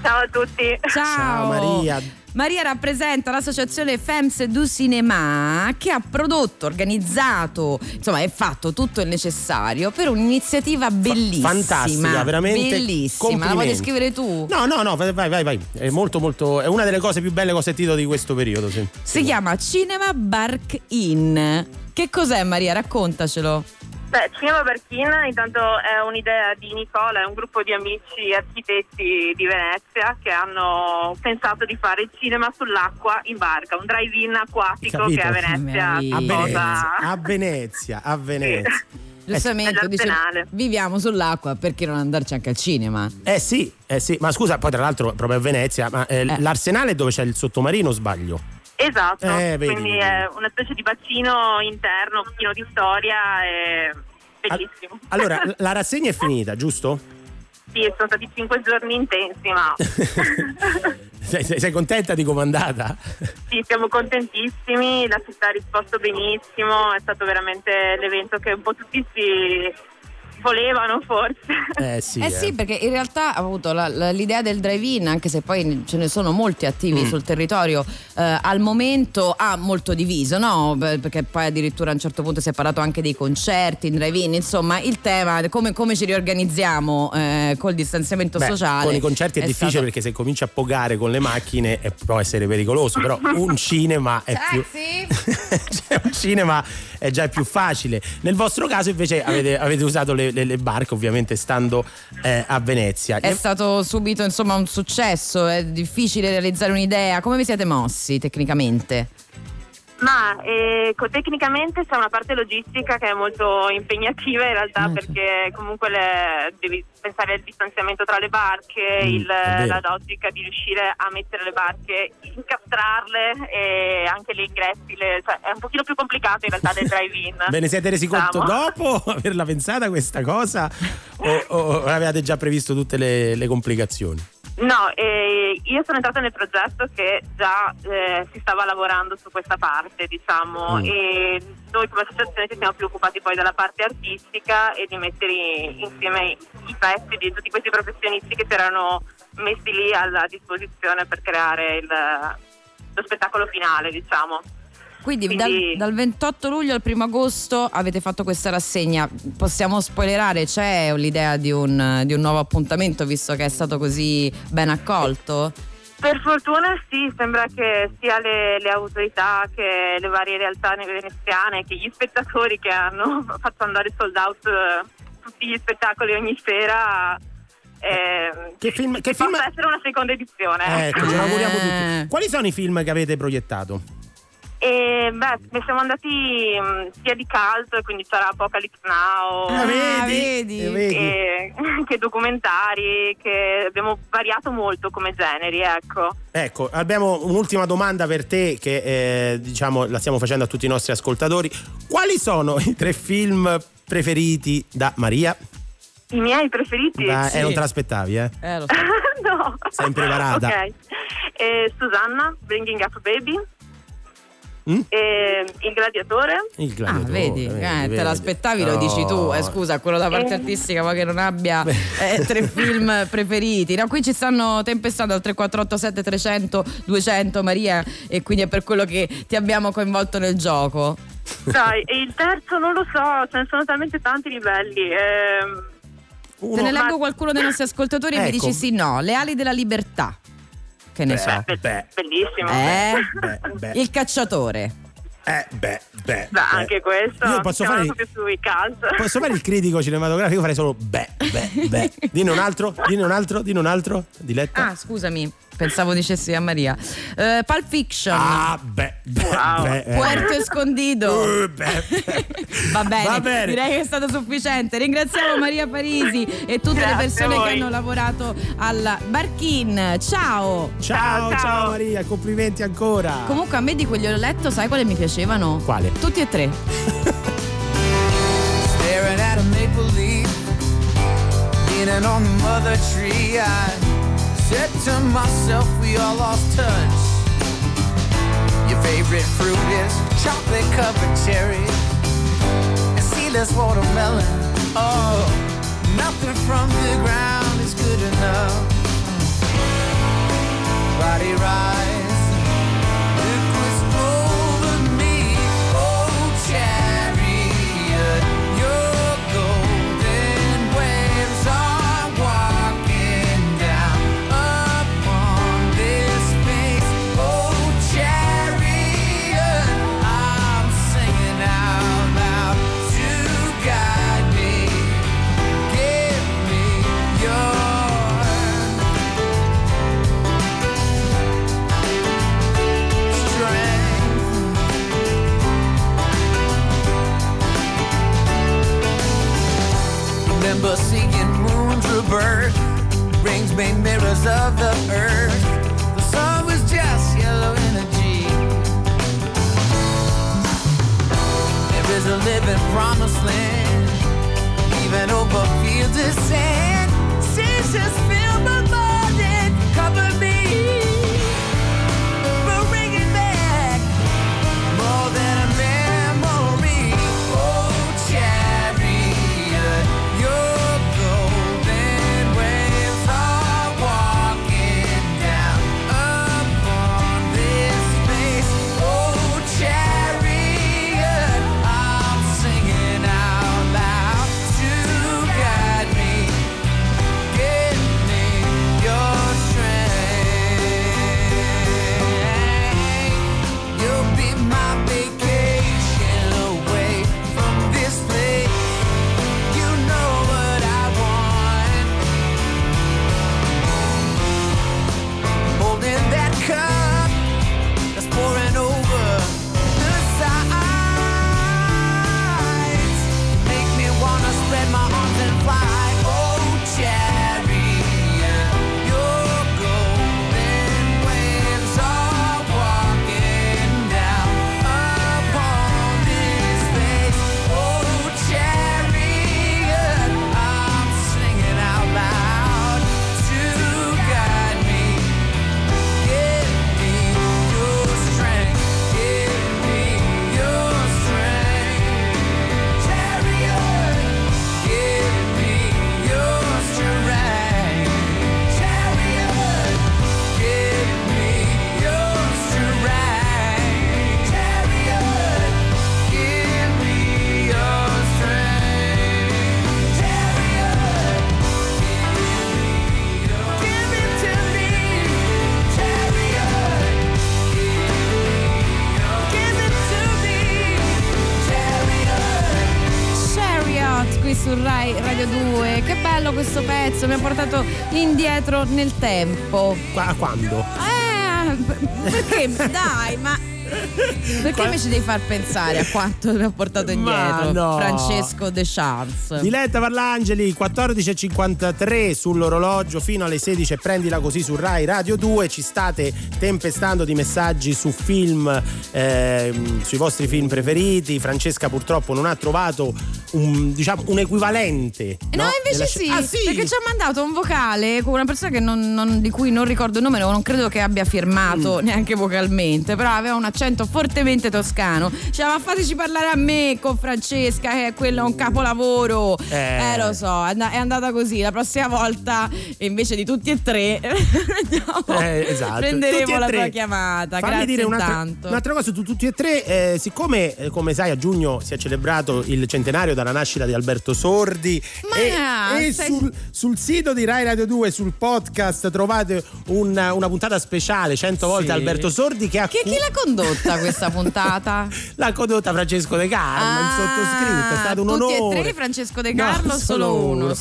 Ciao a tutti. Ciao Maria. Maria rappresenta l'associazione Femmes du Cinéma, che ha prodotto, organizzato, insomma, è fatto tutto il necessario per un'iniziativa bellissima. Fantastica, veramente bellissima. La vuoi descrivere tu? No, vai. È molto molto, è una delle cose più belle che ho sentito di questo periodo, sì. Si chiama Cinema Barchin. Che cos'è, Maria? Raccontacelo. Beh, Cinema Barchin intanto è un'idea di Nicola, è un gruppo di amici architetti di Venezia che hanno pensato di fare il cinema sull'acqua in barca, un drive-in acquatico. Capito? Che a Venezia a Venezia. Sì. Giustamente, dice, viviamo sull'acqua, perché non andarci anche al cinema? Eh sì, ma scusa, poi tra l'altro proprio a Venezia, ma l'Arsenale è dove c'è il sottomarino, sbaglio? Esatto, quindi è una specie di bacino interno, un pochino di storia, è bellissimo. Allora, la rassegna è finita, giusto? Sì, sono stati 5 giorni intensi, ma... sei contenta di come è andata? Sì, siamo contentissimi, la città ha risposto benissimo, è stato veramente l'evento che un po' tutti si... volevano forse. Sì, perché in realtà ha avuto l'idea del drive-in, anche se poi ce ne sono molti attivi sul territorio al momento, molto diviso, no? Perché poi addirittura a un certo punto si è parlato anche dei concerti in drive-in, insomma il tema come ci riorganizziamo col distanziamento sociale. Con i concerti è difficile perché se cominci a pogare con le macchine può essere pericoloso, però un cinema è più cioè, un cinema è già più facile. Nel vostro caso invece avete usato le barche, ovviamente stando a Venezia. È stato subito, insomma, un successo. È difficile realizzare un'idea. Come vi siete mossi tecnicamente? Ma tecnicamente c'è una parte logistica che è molto impegnativa in realtà, perché comunque devi pensare al distanziamento tra le barche, la logica di riuscire a mettere le barche, incastrarle, e anche gli ingressi, è un pochino più complicato in realtà del drive-in. Ve ne siete resi conto dopo averla pensata questa cosa o avevate già previsto tutte le complicazioni? No, io sono entrata nel progetto che già si stava lavorando su questa parte, diciamo, e noi come associazione ci siamo preoccupati poi della parte artistica e di mettere insieme i pezzi di tutti questi professionisti che si erano messi lì alla disposizione per creare lo spettacolo finale, diciamo. Quindi dal 28 luglio al 1 agosto avete fatto questa rassegna. Possiamo spoilerare, c'è l'idea di un nuovo appuntamento, visto che è stato così ben accolto? Per fortuna sì, sembra che sia le autorità che le varie realtà veneziane, che gli spettatori che hanno fatto andare sold out tutti gli spettacoli ogni sera. Che film? Possa essere una seconda edizione. Ecco, ce l'auguriamo tutti. Quali sono i film che avete proiettato? Siamo andati sia di caldo, quindi c'era Apocalypse Now, vedi. Che documentari, che abbiamo variato molto come generi, ecco. Ecco, abbiamo un'ultima domanda per te che diciamo la stiamo facendo a tutti i nostri ascoltatori. Quali sono i 3 film preferiti da Maria? I miei preferiti? Sì. Non te l'aspettavi, eh? Lo so. No. Sei impreparata. Ok. Susanna, Bringing Up Baby. Il gladiatore. Vedi, te l'aspettavi, no. Lo dici tu, scusa, quello da parte artistica, ma che non abbia 3 film preferiti, no? Qui ci stanno tempestando al 3487 300 200, Maria, e quindi è per quello che ti abbiamo coinvolto nel gioco. Dai, e il terzo non lo so, ce ne sono talmente tanti livelli. Se ne leggo qualcuno dei nostri ascoltatori, ecco. E mi dici sì, no, Le ali della libertà. Che ne so. Bellissimo. Il cacciatore. Anche questo. Io posso fare il critico cinematografico, farei solo. Dine un altro. Diletta. Ah, scusami. Pensavo dicessi a Maria. Pulp Fiction. Ah, beh. Puerto Escondido. Beh. Va bene, direi che è stato sufficiente. Ringraziamo Maria Parisi e tutte le persone che hanno lavorato al Barchin. Ciao Maria, complimenti ancora. Comunque a me di quelli ho letto, sai quale mi piacevano? Quale? Tutti e tre. Staring at a maple leaf, leaning on the mother tree, I said to myself, we all lost touch. Your favorite fruit is chocolate covered cherries and seedless watermelon. Oh, nothing from the ground is good enough. Body rise, look what's over me. Oh, chariot, your golden waves are walking seeing moons revert, rings made mirrors of the earth. The sun was just yellow energy. There is a living promised land, even over fields of sand. Seasons fill my mind and cover me, but bringing back more than a memory. Oh, chariot, you're su Rai Radio 2. Che bello questo pezzo, mi ha portato indietro nel tempo. Quando? Perché dai, ma perché mi ci devi far pensare a quanto mi ha portato indietro? No. Francesco De Charles. Diletta Parlangeli, 14.53 sull'orologio fino alle 16 e Prendila Così su Rai Radio 2. Ci state tempestando di messaggi su film, sui vostri film preferiti. Francesca purtroppo non ha trovato un equivalente. No, invece sì, ah, sì, perché ci ha mandato un vocale con una persona che di cui non ricordo il nome, non credo che abbia firmato neanche vocalmente, però aveva un accento fortemente toscano. Diceva, fateci parlare a me con Francesca, che è quello un capolavoro. Lo so, è andata così. La prossima volta invece di tutti e tre esatto, prenderemo la tua chiamata. Fammi grazie dire un'altra cosa su tutti e tre, siccome come sai a giugno si è celebrato il centenario riguarda la nascita di Alberto Sordi. Sul sito di Rai Radio 2, sul podcast, trovate una puntata speciale, 100 volte Alberto Sordi, che chi l'ha condotta questa puntata? L'ha condotta Francesco De Carlo, il sottoscritto. È stato un onore. E tre Francesco De Carlo, no, solo uno.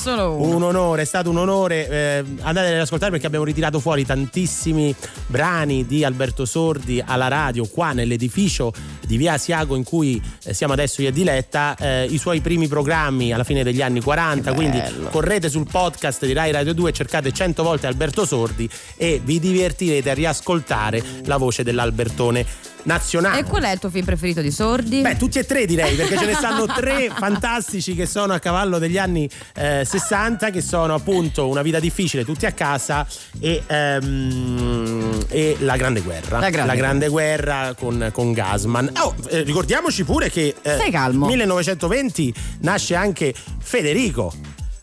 Un onore, è stato un onore. Andate ad ascoltare, perché abbiamo ritirato fuori tantissimi brani di Alberto Sordi alla radio, qua nell'edificio di Via Asiago in cui siamo adesso io e Diletta, i suoi primi programmi alla fine degli anni 40. Quindi correte sul podcast di Rai Radio 2, cercate 100 volte Alberto Sordi e vi divertirete a riascoltare la voce dell'Albertone nazionale. E qual è il tuo film preferito di Sordi? Beh, tutti e tre, direi, perché ce ne stanno tre fantastici che sono a cavallo degli anni 60, che sono appunto Una vita difficile, Tutti a casa e La grande guerra. La grande guerra con Gasman. Ricordiamoci pure che stai calmo. 1920 nasce anche Federico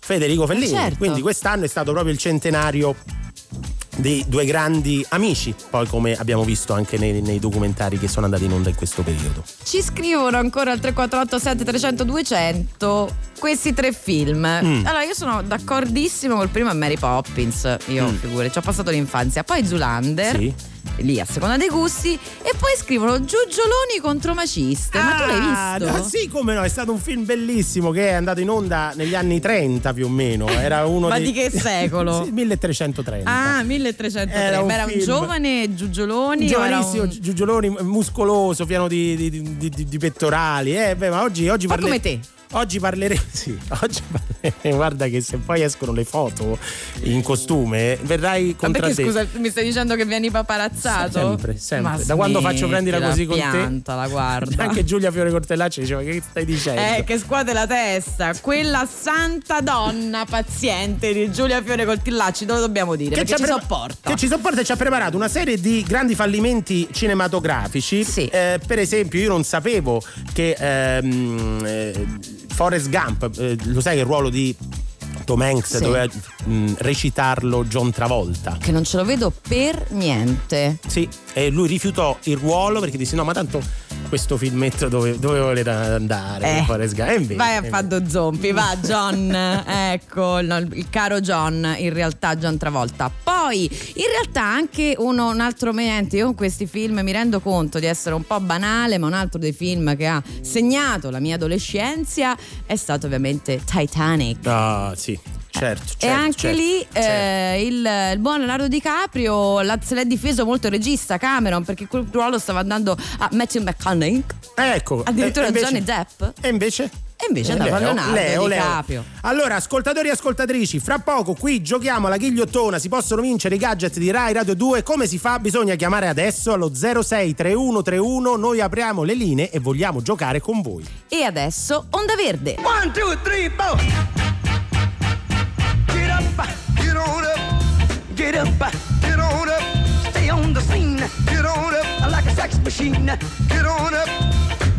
Fellini, certo. Quindi quest'anno è stato proprio il centenario dei due grandi amici, poi come abbiamo visto anche nei documentari che sono andati in onda in questo periodo. Ci scrivono ancora al 348 7300 200 questi tre film. Allora, io sono d'accordissimo col primo, Mary Poppins, io figure, ci ho passato l'infanzia, poi Zoolander, sì, lì a seconda dei gusti, e poi scrivono Giugioloni contro Maciste. Ma tu l'hai visto? No, sì, come no, è stato un film bellissimo che è andato in onda negli anni 30 più o meno, era uno ma di che secolo? 1330. Ah, 1330. Era un giovane Giugioloni, giovanissimo, Giugioloni, muscoloso, pieno di pettorali, ma oggi ma come te. Oggi parleremo, guarda che se poi escono le foto in costume verrai contro te. Scusa, mi stai dicendo che vieni paparazzato? Sempre. Da quando faccio Prendila Così con te, la guarda. Anche Giulia Fiore Cortellacci diceva: che stai dicendo? Che scuote la testa, quella santa donna paziente di Giulia Fiore Cortellacci, dove dobbiamo dire? Che ci sopporta. Che ci sopporta e ci ha preparato una serie di grandi fallimenti cinematografici. Sì. Per esempio, io non sapevo che Forest Gump, lo sai che il ruolo di Tom Hanks doveva recitarlo John Travolta, che non ce lo vedo per niente. Sì, e lui rifiutò il ruolo perché disse: no, ma tanto questo filmetto dove volete andare? Forest Gump. Vai a fare zompi, va John. Ecco, no, il caro John, in realtà John Travolta. Poi in realtà anche un altro mente, io con questi film mi rendo conto di essere un po' banale, ma un altro dei film che ha segnato la mia adolescenza è stato ovviamente Titanic. Ah, sì. Certo. E anche lì il buon Leonardo DiCaprio se l'è difeso molto il regista Cameron, perché quel ruolo stava andando a Matthew McConaughey, ecco, addirittura Johnny Depp. E invece andava Leonardo DiCaprio. Allora, ascoltatori e ascoltatrici, fra poco qui giochiamo alla ghigliottona, si possono vincere i gadget di Rai Radio 2. Come si fa? Bisogna chiamare adesso allo 06 3131, noi apriamo le linee e vogliamo giocare con voi. E adesso Onda Verde. 1, 2, 3, 4. Get on up, get up, get on up, stay on the scene, get on up, like a sex machine, get on up,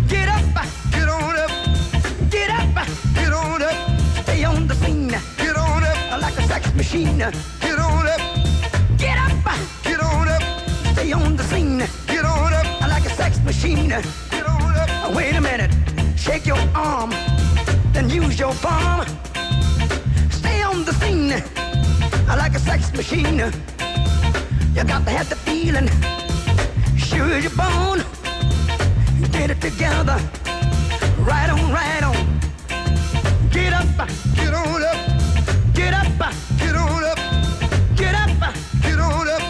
get up, get on up, get up, get on up, stay on the scene, get on up, like a sex machine, get on up, get up, get on up, stay on the scene, get on up, like a sex machine, get on up, wait a minute, shake your arm, then use your palm, stay on the scene, like a sex machine. You got to have the feeling, sure as you're born. Get it together, right on, right on. Get up, get on up, get up, get on up, get up, get on up.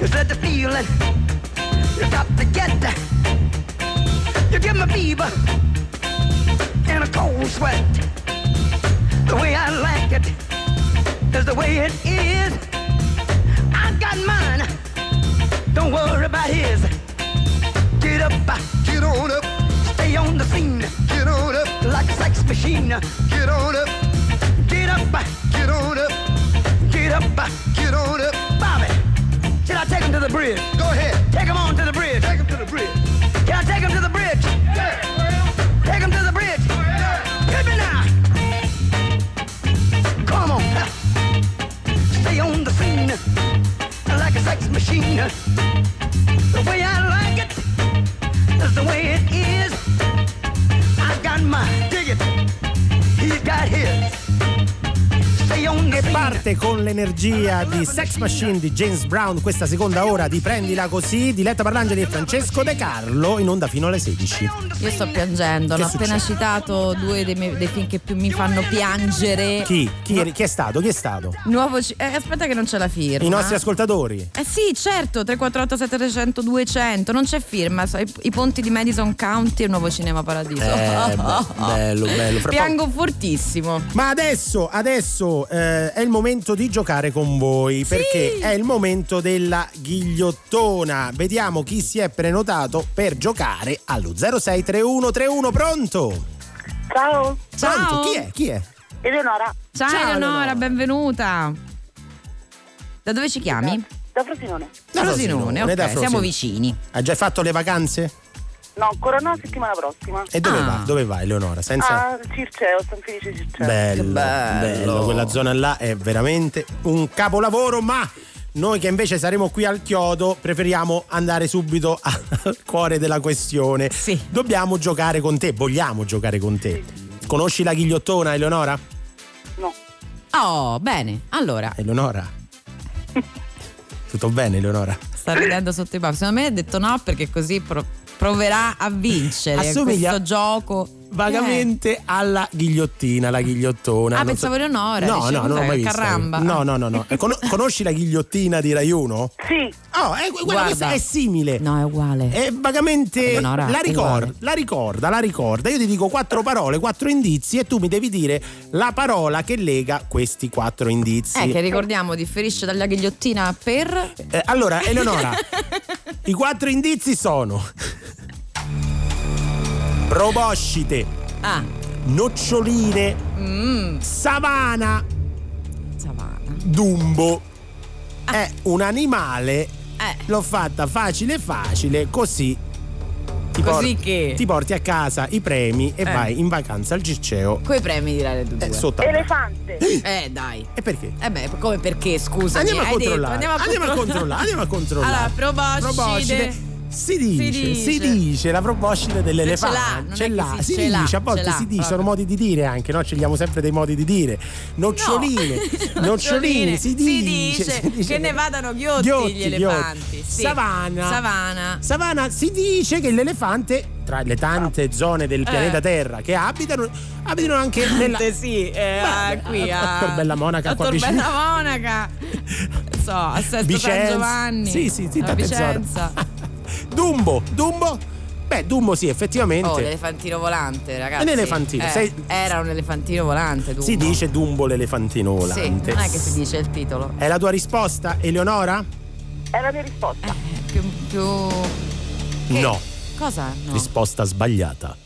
You said the feeling, you got to get that. You give me fever and a cold sweat. The way I like it is the way it is. I got mine, don't worry about his. Get up, get on up, stay on. on the scene. Get on up like a sex machine. Get on up. Get up. Get on up. Get up. Get on up. Bobby, should I take him to the bridge? Go ahead. Take him on to the bridge. Take him to the bridge. Can I take him to the bridge? Yeah. Take him to the bridge. Yeah. Hit me now. Come on. Stay on the scene like a sex machine. The way I like it is the way it is. I got my ticket, he's got his. E parte con l'energia di Sex Machine di James Brown questa seconda ora di Prendila Così. Diletta Parlangeli e Francesco De Carlo, in onda fino alle 16. Io sto piangendo, l'ho appena citato due dei film che più mi fanno piangere. Chi è stato? Nuovo aspetta che non c'è la firma. I nostri ascoltatori. Sì, certo, 348 700 200, non c'è firma, so, i ponti di Madison County e il nuovo Cinema Paradiso. Bello. Piango fortissimo. Ma adesso è il momento di giocare con voi, perché è il momento della ghigliottona. Vediamo chi si è prenotato per giocare allo 063131. Pronto? Ciao. Pronto? Chi è? Eleonora. Ciao Eleonora, benvenuta. Da dove ci chiami? Da Frosinone. Da Frosinone. Siamo vicini. Hai già fatto le vacanze? No, ancora no, settimana prossima. E dove va? Dove vai, Eleonora? Ah, Circeo, San Felice Circeo. Bello, quella zona là è veramente un capolavoro, ma noi che invece saremo qui al chiodo preferiamo andare subito al cuore della questione. Sì. Dobbiamo giocare con te, vogliamo giocare con te. Sì. Conosci la ghigliottona, Eleonora? No. Oh, bene, allora. Eleonora. Tutto bene, Eleonora? Sta ridendo sotto i baffi. Secondo me ha detto no perché così... proverà a vincere. Assomiglia questo gioco vagamente alla ghigliottina, la ghigliottona. Ah, pensavo Eleonora. No, non l'ho mai vista. Caramba. No. Conosci la ghigliottina di Rai 1? Sì. Oh, questa è simile. No, è uguale. È vagamente Eleonora, la ricorda. Io ti dico 4 parole, 4 indizi e tu mi devi dire la parola che lega questi 4 indizi. Che ricordiamo differisce dalla ghigliottina per... allora, Eleonora, i 4 indizi sono... proboscite, noccioline, savana, dumbo. È un animale. L'ho fatta facile, così ti porti a casa i premi e vai in vacanza al Circeo coi premi di Rai 2. Elefante. Dai. E perché? Come perché? Scusa. Andiamo a controllare. Allora, proboscide. Si dice la proboscide dell'elefante. Ce l'ha. A volte si dice, sono modi di dire anche, no? Scegliamo sempre dei modi di dire. Noccioline. Si dice che ne vadano ghiotti gli elefanti. Sì. Savana. Si dice che l'elefante, tra le tante zone del pianeta Terra che abitano anche nella... qui a Torbella Monaca, qua vicino. A Sesto San Giovanni. Sì, a Vicenza. Dumbo? Dumbo sì, effettivamente. L'elefantino volante, ragazzi. Era un elefantino volante, Dumbo. Si dice Dumbo l'elefantino volante. Sì, non è che si dice il titolo. È la tua risposta, Eleonora? È la mia risposta. No. Cosa? No. Risposta sbagliata.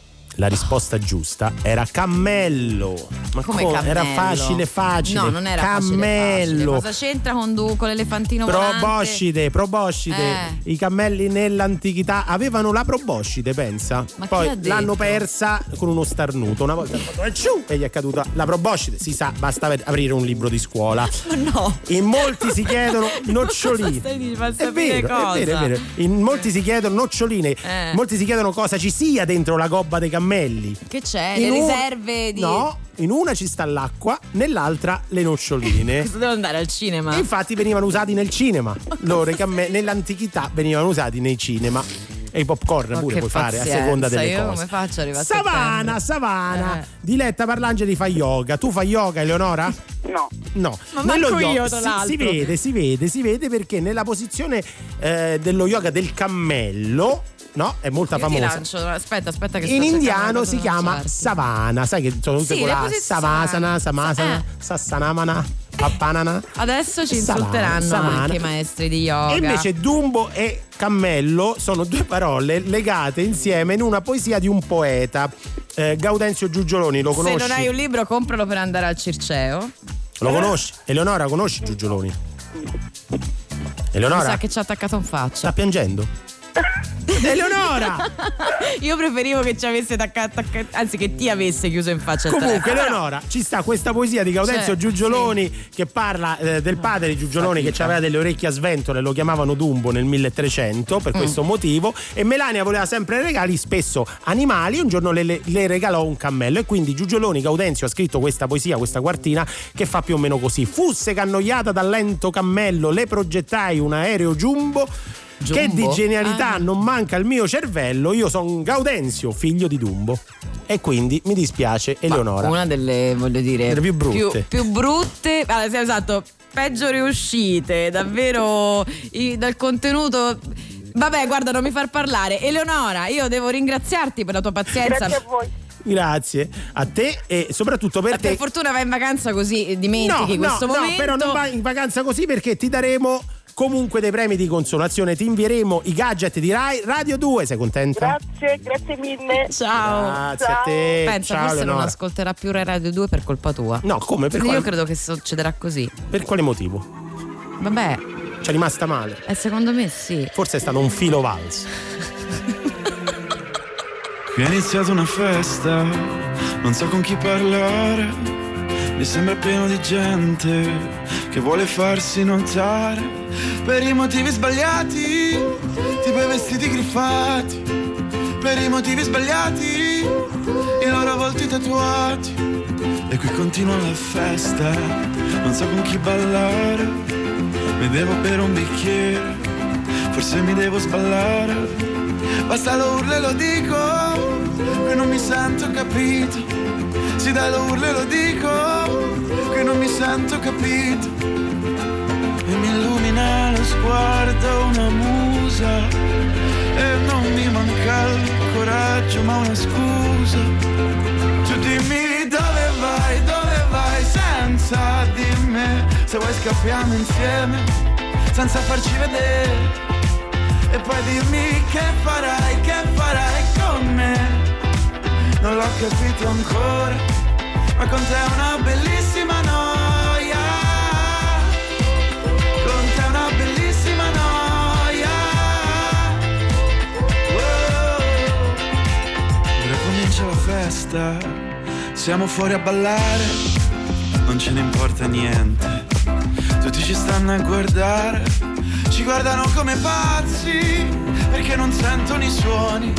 La risposta giusta era cammello. Ma come cammello? Era facile. No, non era cammello. Cosa c'entra con l'elefantino volante? Proboscide. I cammelli nell'antichità avevano la proboscide, pensa. Ma poi l'hanno persa con uno starnuto. Una volta e gli è caduta la proboscide. Si sa, basta aprire un libro di scuola. Ma no. In molti si chiedono noccioline. È vero. In molti si chiedono noccioline. Molti si chiedono cosa ci sia dentro la gobba dei cammelli. Che c'è? Riserve di... No, in una ci sta l'acqua, nell'altra le noccioline. Questo devo andare al cinema. E infatti venivano usati nel cinema. Nell'antichità venivano usati nei cinema. E i popcorn pure puoi fare a seconda delle cose. Come faccio arrivare a Savana. Diletta Parlangeli fa yoga. Tu fai yoga, Eleonora? No. Ma manco io, tra l'altro. Si vede perché nella posizione dello yoga del cammello, no, è molto famosa. Aspetta che in indiano si chiama savana. Sai che sono tutte quelle savasana, samasana, sassanamana. a banana. Adesso ci insulteranno anche i maestri di yoga. E invece Dumbo e cammello sono due parole legate insieme in una poesia di un poeta, Gaudenzio Giugioloni. Lo conosci? Se non hai un libro, compralo per andare al Circeo. Lo conosci? Eleonora, conosci Giugioloni? Eleonora? Mi sa che ci ha attaccato in faccia. Sta piangendo? Eleonora! Io preferivo che ci avesse attaccato, anzi che ti avesse chiuso in faccia. Comunque Eleonora, ci sta questa poesia di Gaudenzio Giugioloni, sì, che parla del padre di Giugioloni, che aveva delle orecchie a sventole, lo chiamavano Dumbo nel 1300 per questo motivo, e Melania voleva sempre regali, spesso animali, un giorno le regalò un cammello, e quindi Giugioloni Gaudenzio ha scritto questa poesia, questa quartina, che fa più o meno così: fusse cannoiata dal lento cammello, le progettai un aereo jumbo, che di genialità non manca il mio cervello, io sono Gaudenzio, figlio di Dumbo. E quindi mi dispiace Eleonora. Ma una delle, voglio dire, delle più brutte. Più brutte, allora, esatto, peggio riuscite, davvero, dal contenuto. Vabbè, guarda, non mi far parlare. Eleonora, io devo ringraziarti per la tua pazienza. Grazie a voi. Grazie a te e soprattutto per te. Per fortuna vai in vacanza così dimentichi questo momento. No, però non vai in vacanza così, perché ti daremo comunque dei premi di consolazione, ti invieremo i gadget di Rai Radio 2, sei contenta? Grazie mille. Ciao. Grazie a te. Pensa, ciao, forse Leonora non ascolterà più Rai Radio 2 per colpa tua. No, come? Per Io credo che succederà così. Per quale motivo? Vabbè. C'è rimasta male. Secondo me sì. Forse è stato un filo valso. Mi è iniziata una festa, non so con chi parlare, mi sembra pieno di gente che vuole farsi notare per i motivi sbagliati, tipo i vestiti griffati, per i motivi sbagliati, i loro volti tatuati. E qui continua la festa, non so con chi ballare, mi devo bere un bicchiere, forse mi devo sballare, basta lo urlo e lo dico, che non mi sento capito, sì dai lo urlo e lo dico, che non mi sento capito. E mi illumina lo sguardo una musa, e non mi manca il coraggio ma una scusa. Tu dimmi dove vai senza di me, se vuoi scappiamo insieme, senza farci vedere. E poi dimmi che farai con me. Non l'ho capito ancora, ma con te è una bellissima noia. Con te è una bellissima noia. Wow. Ora comincia la festa, siamo fuori a ballare, non ce ne importa niente, tutti ci stanno a guardare. Ci guardano come pazzi perché non sentono i suoni,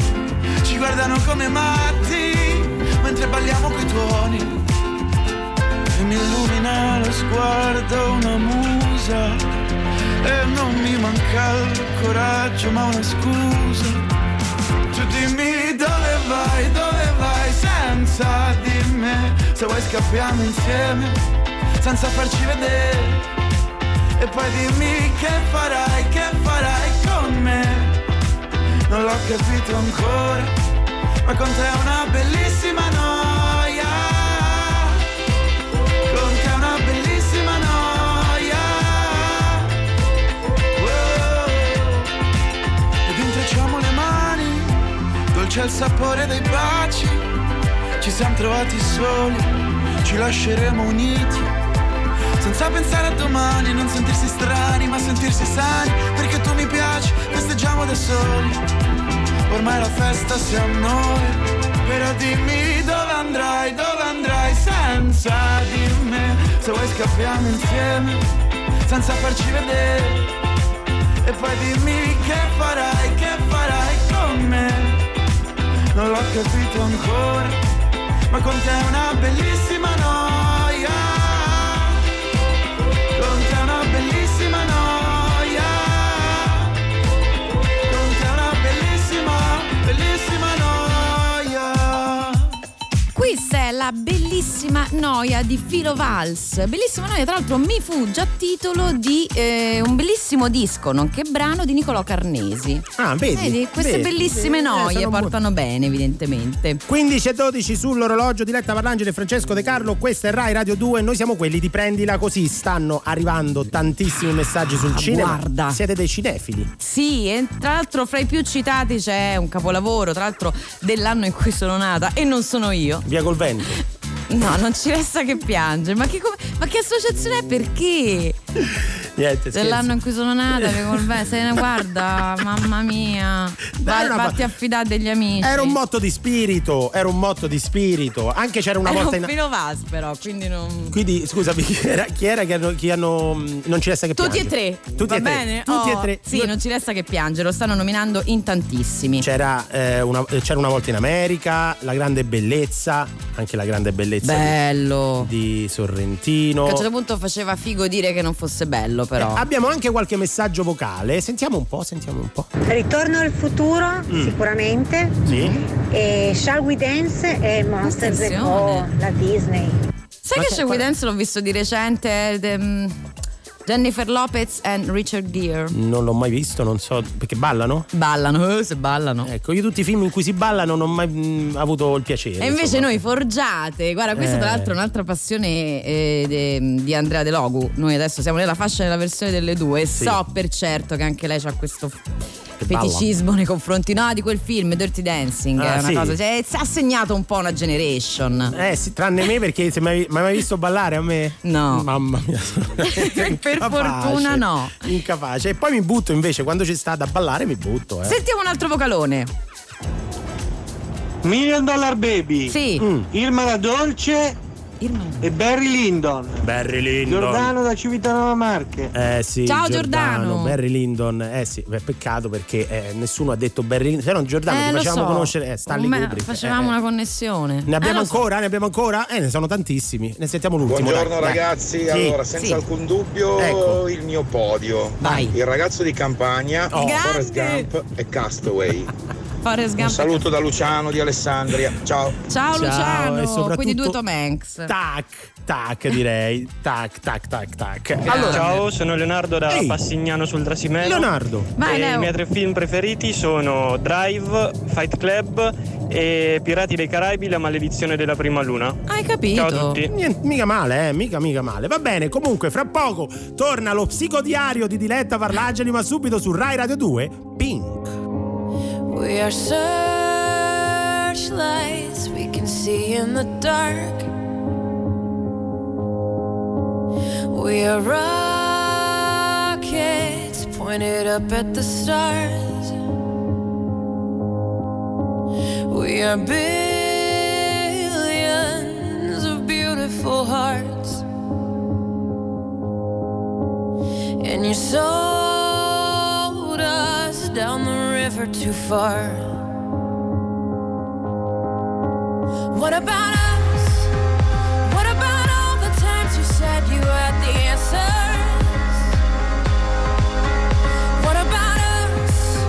ci guardano come matti mentre balliamo coi tuoni. E mi illumina lo sguardo una musa, e non mi manca il coraggio ma una scusa. Tu dimmi dove vai senza di me, se vuoi scappiamo insieme, senza farci vedere. E poi dimmi che farai con me. Non l'ho capito ancora, ma con te è una bellissima noia. Con te è una bellissima noia. Wow. Ed intrecciamo le mani, dolce il sapore dei baci. Ci siamo trovati soli, ci lasceremo uniti, senza pensare a domani, non sentirsi strani ma sentirsi sani, perché tu mi piaci, festeggiamo da soli, ormai la festa siamo noi. Però dimmi dove andrai senza di me, se vuoi scappiamo insieme, senza farci vedere. E poi dimmi che farai con me. Non l'ho capito ancora, ma con te è una bellissima noia. Bellissima noia, con te una bellissima, bellissima noia. Questa è la bellissima noia di Filo Valls. Bellissima noia, tra l'altro, mi fu già titolo di un bellissimo disco, nonché brano di Niccolò Carnesi. Ah, vedi, queste vedi, bellissime noie portano bene, evidentemente. 15:12 sull'orologio, Diletta Parlangeli e Francesco De Carlo. Questa è Rai Radio 2, noi siamo quelli di Prendila Così. Stanno arrivando tantissimi messaggi sul cinema. Guarda. Siete dei cinefili. Sì, e tra l'altro fra i più citati c'è un capolavoro, tra l'altro dell'anno in cui sono nata, e non sono io. Via col vento. No, non ci resta che piangere. Ma che associazione è? Perché? Niente, dell'anno in cui sono nata, guarda, mamma mia. Vatti a fidare degli amici. Era un motto di spirito. Anche c'era una volta in Filo Valls, però, quindi non. Quindi scusami, chi era che hanno non ci resta che piangere. Tutti e tre. Sì, non ci resta che piangere, lo stanno nominando in tantissimi. C'era una volta in America, La grande bellezza, anche La grande bellezza. Bello di Sorrentino. A un certo punto faceva figo dire che non fosse bello, però. Abbiamo anche qualche messaggio vocale. Sentiamo un po'. Ritorno al futuro, sicuramente. Sì. E Shall We Dance e Monsters & la Disney. Sai che Shall We Dance l'ho visto di recente. Jennifer Lopez e Richard Gere. Non l'ho mai visto, non so perché ballano? Ballano. Ecco, io tutti i film in cui si ballano non ho mai avuto il piacere. E invece insomma. Noi forgiate. Guarda, questa tra l'altro è un'altra passione di Andrea De Logu. Noi adesso siamo nella fascia della versione delle due. Sì. So per certo che anche lei ha questo feticismo nei confronti di quel film Dirty Dancing. È una cosa, cioè, ha segnato un po' una generation. Sì, tranne me, perché se mai visto ballare a me? No. Mamma mia. Fortuna no. Incapace. E poi mi butto invece, quando ci sta da ballare mi butto. Sentiamo un altro vocalone. $1 Million Baby. Sì. Irma la Dolce. E Barry Lyndon. Giordano da Civitanova Marche. Sì. Ciao Giordano. Barry Lyndon. Sì, peccato perché nessuno ha detto Barry Lyndon. Se no Giordano ti facevamo conoscere Stanley Kubrick. Facevamo una connessione. Ne abbiamo ancora? Ne sono tantissimi. Ne sentiamo l'ultimo. Buongiorno ragazzi. Sì. Allora, senza alcun dubbio, ecco il mio podio. Vai. Il ragazzo di Campania, Forest Gump e Castaway. Un saluto da Luciano di Alessandria. Ciao Luciano, e soprattutto quindi 2 Tom Hanks. Tac, direi. Allora. Ciao, sono Leonardo da Passignano sul Trasimeno. Leonardo. I miei 3 film preferiti sono Drive, Fight Club e Pirati dei Caraibi, La maledizione della prima luna. Hai capito? Ciao a tutti. Niente, mica male. Va bene, comunque fra poco torna lo psicodiario di Diletta Parlangeli, ma subito su Rai Radio 2, Pink. We are searchlights, we can see in the dark. We are rockets pointed up at the stars. We are billions of beautiful hearts. And your sold us down the river too far. What about us? What about all the times you said you had the answers? What about us?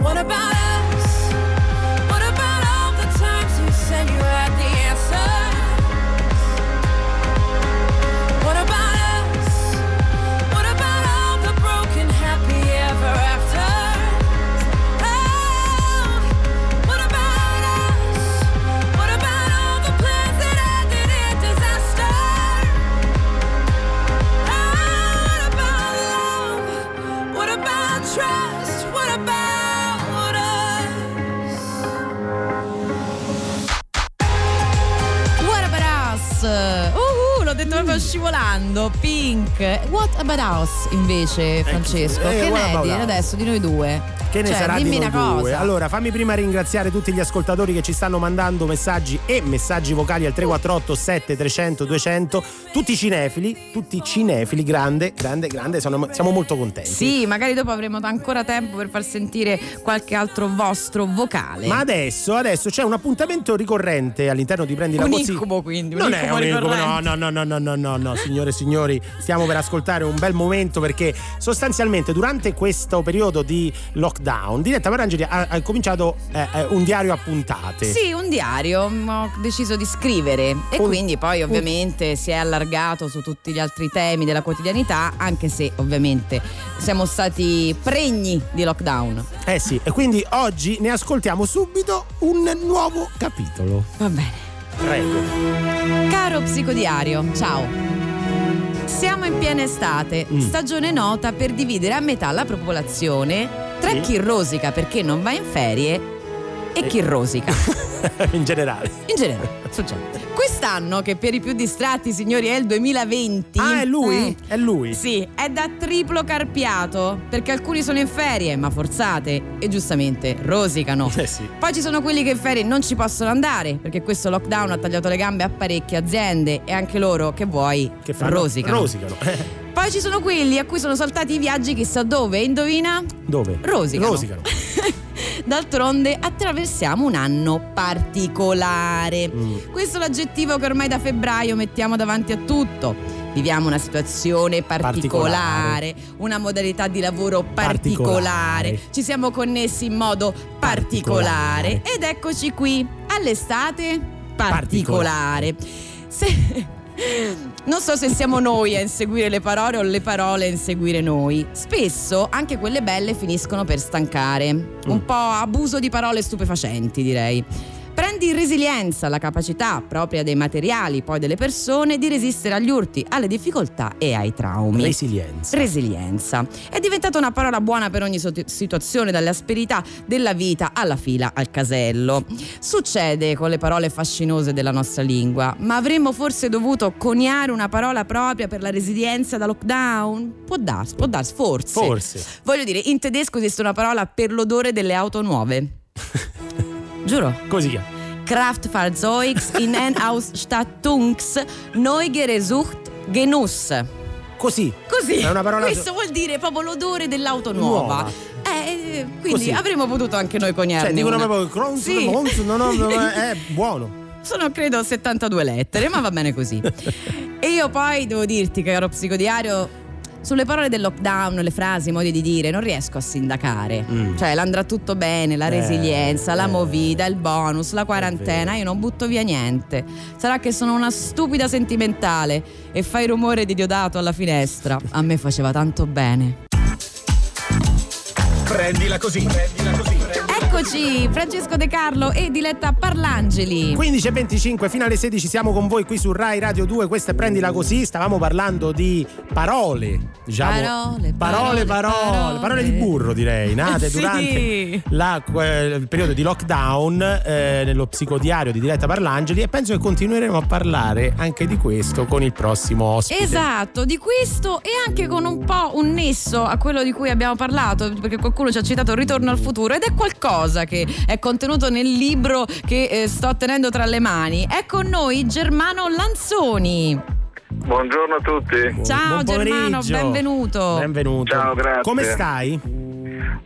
What about all the plans that ended in disaster? scivolando, Pink. What About Us invece, Francesco, che ne è adesso di noi due? Che ne sarà di noi due? Allora fammi prima ringraziare tutti gli ascoltatori che ci stanno mandando messaggi e messaggi vocali al 348 7300 200, tutti cinefili, grande, siamo molto contenti. Sì, magari dopo avremo ancora tempo per far sentire qualche altro vostro vocale, ma adesso c'è un appuntamento ricorrente all'interno di Prendila Così. Non è un incubo, no, signore e signori, stiamo per ascoltare un bel momento, perché sostanzialmente durante questo periodo di lockdown Diletta Parlangeli ha cominciato un diario a puntate. Sì, un diario, ho deciso di scrivere e quindi poi ovviamente si è allargato su tutti gli altri temi della quotidianità, anche se ovviamente siamo stati pregni di lockdown. Eh sì, e quindi oggi ne ascoltiamo subito un nuovo capitolo. Va bene. Prego. Caro psicodiario, ciao. Siamo in piena estate, stagione nota per dividere a metà la popolazione tra chi rosica perché non va in ferie e chi rosica in generale succede. Quest'anno, che per i più distratti, signori, è il 2020. Ah, è lui? Sì, è da triplo carpiato, perché alcuni sono in ferie ma forzate e giustamente rosicano. Sì. Poi ci sono quelli che in ferie non ci possono andare, perché questo lockdown ha tagliato le gambe a parecchie aziende e anche loro, che vuoi, che fanno? Rosicano. Poi ci sono quelli a cui sono saltati i viaggi chissà dove, indovina? Dove? Rosicano. D'altronde attraversiamo un anno particolare. Questo è l'aggettivo che ormai da febbraio mettiamo davanti a tutto. Viviamo una situazione particolare. Una modalità di lavoro particolare. Ci siamo connessi in modo particolare. Ed eccoci qui all'estate particolare. Non so se siamo noi a inseguire le parole o le parole a inseguire noi. Spesso anche quelle belle finiscono per stancare. Un po' abuso di parole stupefacenti, direi. Prendi resilienza, la capacità propria dei materiali, poi delle persone, di resistere agli urti, alle difficoltà e ai traumi. Resilienza è diventata una parola buona per ogni situazione, dalle asperità della vita alla fila al casello. Succede con le parole fascinose della nostra lingua, ma avremmo forse dovuto coniare una parola propria per la resilienza da lockdown? Può darsi, forse. Voglio dire, in tedesco esiste una parola per l'odore delle auto nuove. Giuro. Così. Kraftzeuginnenausstattungsneugeresucht Genuss. Così. È una parola. Questo vuol dire proprio l'odore dell'auto nuova. Quindi così. Avremmo potuto anche noi coniarne. Cioè, dicono proprio Kronz, sì. È buono. Sono credo 72 lettere, ma va bene così. E io poi devo dirti, caro psicodiario, sulle parole del lockdown, le frasi, i modi di dire, non riesco a sindacare. Cioè, l'andrà tutto bene, la resilienza, la movida, il bonus, la quarantena, io non butto via niente. Sarà che sono una stupida sentimentale e fai rumore di Diodato alla finestra. A me faceva tanto bene. Prendila così. Eccoci, Francesco De Carlo e Diletta Parlangeli. 15:25 fino alle 16 siamo con voi qui su Rai Radio 2. Questa è Prendila Così. Stavamo parlando di parole, diciamo. Parole di burro, direi. Nate durante il periodo di lockdown, nello psicodiario di Diletta Parlangeli. E penso che continueremo a parlare anche di questo con il prossimo ospite. Esatto, di questo e anche con un po' un nesso a quello di cui abbiamo parlato, perché qualcuno ci ha citato il Ritorno al futuro, ed è qualcosa che è contenuto nel libro che sto tenendo tra le mani. È con noi Germano Lanzoni. Buongiorno a tutti. Ciao Germano, benvenuto. Ciao, grazie. Come stai?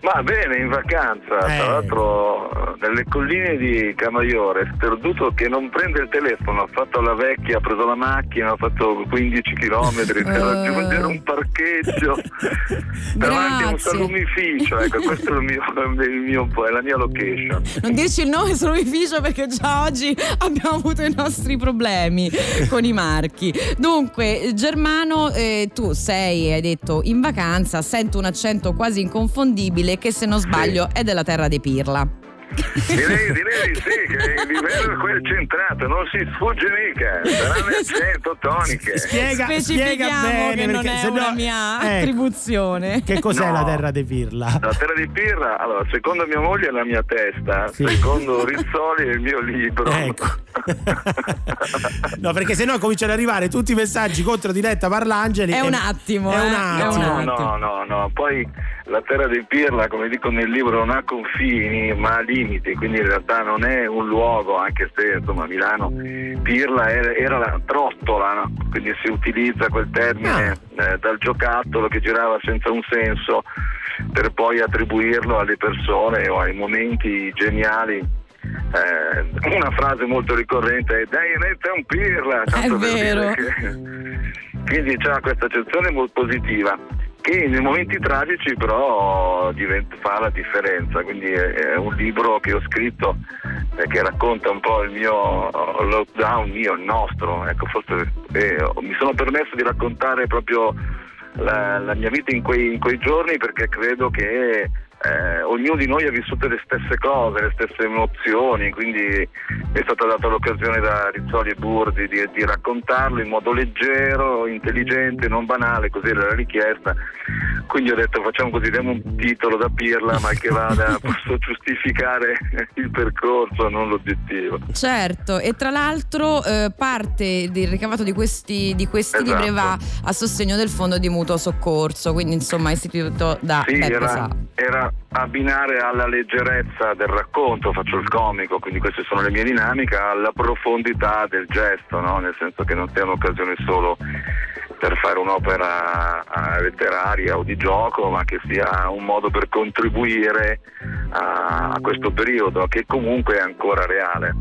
Ma bene, in vacanza, tra l'altro nelle colline di Camaiore, sperduto che non prende il telefono, ha fatto la vecchia, ha preso la macchina, ha fatto 15 chilometri per raggiungere un parcheggio, però anche un salumificio, ecco, questo è è la mia location. Non dirci il nome salumificio, perché già oggi abbiamo avuto i nostri problemi con i marchi. Dunque Germano, tu sei, hai detto, in vacanza, sento un accento quasi inconfondibile che, se non sbaglio, è della terra di Pirla. Direi di sì, che il livello è quello centrato, non si sfugge mica, sarà nel centro toniche. Spiega bene, che non è sennò, una mia attribuzione. Che cos'è la terra di Pirla? La terra di Pirla, allora, secondo mia moglie è la mia testa, sì. Secondo Rizzoli è il mio libro. Ecco. No, perché sennò cominciano ad arrivare tutti i messaggi contro Diletta Parlangeli. È un attimo. No, poi la terra di Pirla, come dico nel libro, non ha confini ma limiti, quindi in realtà non è un luogo, anche se insomma Milano Pirla era la trottola, no? Quindi si utilizza quel termine dal giocattolo che girava senza un senso per poi attribuirlo alle persone o ai momenti geniali. Una frase molto ricorrente è "dai, è un pirla", tanto è vero. Quindi c'è questa accezione molto positiva che nei momenti tragici però fa la differenza, quindi è un libro che ho scritto che racconta un po' il mio lockdown, il nostro, ecco, forse mi sono permesso di raccontare proprio la mia vita in quei giorni, perché credo che ognuno di noi ha vissuto le stesse cose, le stesse emozioni, quindi è stata data l'occasione da Rizzoli e Burdi di raccontarlo in modo leggero, intelligente, non banale, così era la richiesta. Quindi ho detto facciamo così, diamo un titolo da pirla ma che vada, posso giustificare il percorso, non l'obiettivo. Certo, e tra l'altro parte del ricavato di questi esatto. libri va a sostegno del fondo di mutuo soccorso, quindi insomma istituito da Beppe Sala. Era abbinare alla leggerezza del racconto, faccio il comico, quindi queste sono le mie dinamiche, alla profondità del gesto, no? Nel senso che non sia un'occasione solo per fare un'opera letteraria o di gioco, ma che sia un modo per contribuire a questo periodo che comunque è ancora reale.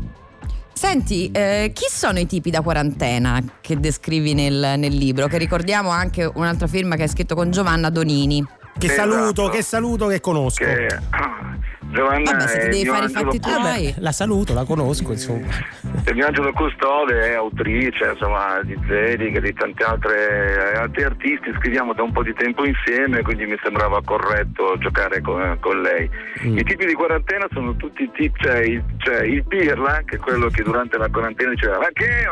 Senti, chi sono i tipi da quarantena che descrivi nel libro? Che ricordiamo anche un'altra firma che hai scritto con Giovanna Donini. Che esatto. saluto, che conosco. Giovanna se devi fare i fatti tuoi. La saluto, la conosco, insomma. Il mio angelo custode è autrice, insomma, di Zelig e di tanti altri artisti, scriviamo da un po' di tempo insieme, quindi mi sembrava corretto giocare con lei. I tipi di quarantena sono tutti tipi, cioè il pirla, che è quello che durante la quarantena diceva ma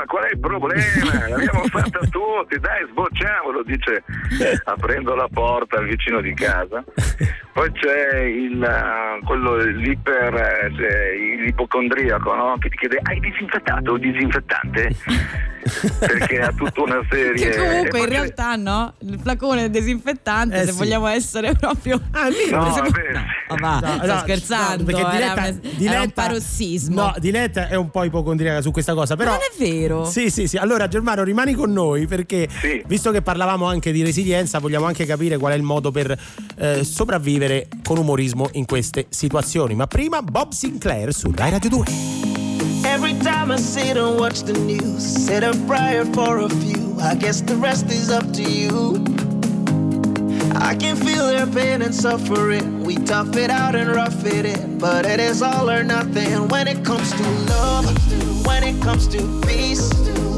qual è il problema? L'abbiamo fatta tutti, dai, sbocciamolo, dice aprendo la porta al vicino di casa. Poi c'è l'ipocondriaco, no? Che ti chiede hai disinfettato o disinfettante? Perché ha tutta una serie. Che comunque in realtà no, il flacone è disinfettante, se sì. vogliamo essere proprio. Sto scherzando. Perché Diletta è un parossismo. No, Diletta è un po' ipocondriaca su questa cosa, però. Ma non è vero. Sì. Allora Germano rimani con noi, perché visto che parlavamo anche di resilienza, vogliamo anche capire qual è il modo per sopravvivere con umorismo in queste situazioni. Ma prima Bob Sinclair su Rai Radio 2. Every time I sit and watch the news, set a prayer for a few, I guess the rest is up to you. I can feel their pain and suffering, we tough it out and rough it in, but it is all or nothing when it comes to love, when it comes to peace.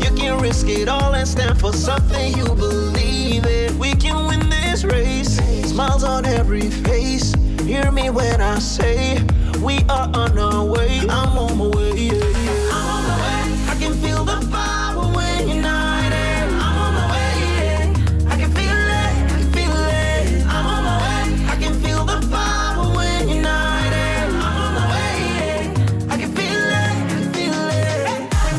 You can risk it all and stand for something you believe in. We can win this race, smiles on every face. Hear me when I say we are on our way. I'm on my way, yeah, yeah. I'm on my way. I can feel the power when united. I'm on my way, yeah. I can feel it, I can feel it. I'm on my way. I can feel the power when united. I'm on my way, yeah. I can feel it, I can feel it. I'm on my way.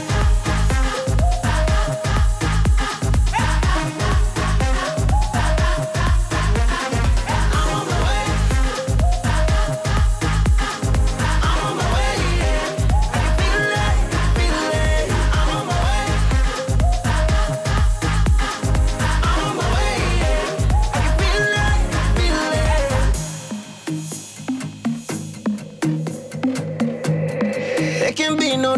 No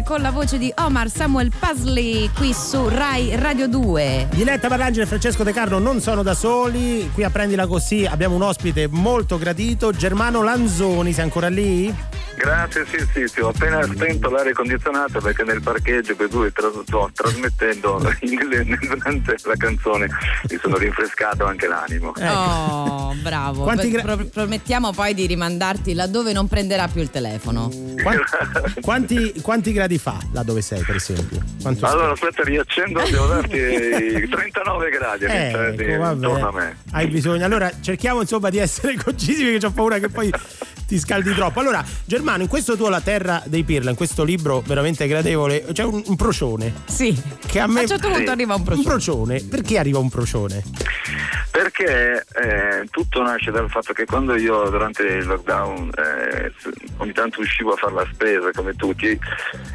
Con la voce di Omar Samuel Pasley qui su Rai Radio 2. Diletta Parlangeli e Francesco De Carlo non sono da soli, qui a Prendila Così abbiamo un ospite molto gradito, Germano Lanzoni, sei ancora lì? Grazie, sì, ho appena spento l'aria condizionata perché nel parcheggio per cui sto trasmettendo durante la canzone mi sono rinfrescato anche l'animo. Oh, bravo. Promettiamo poi di rimandarti laddove non prenderà più il telefono. Quanti gradi fa là dove sei, per esempio? Aspetta, riaccendo, devo darti 39 gradi intorno a me. Hai bisogno, allora cerchiamo insomma di essere concisi perché ho paura che poi ti scaldi troppo. Allora, Germano, in questo tuo La terra dei pirla, in questo libro veramente gradevole, c'è un procione. Sì. Che a me, a un certo punto arriva un procione. Un procione. Perché arriva un procione? Perché tutto nasce dal fatto che quando io durante il lockdown ogni tanto uscivo a fare la spesa come tutti,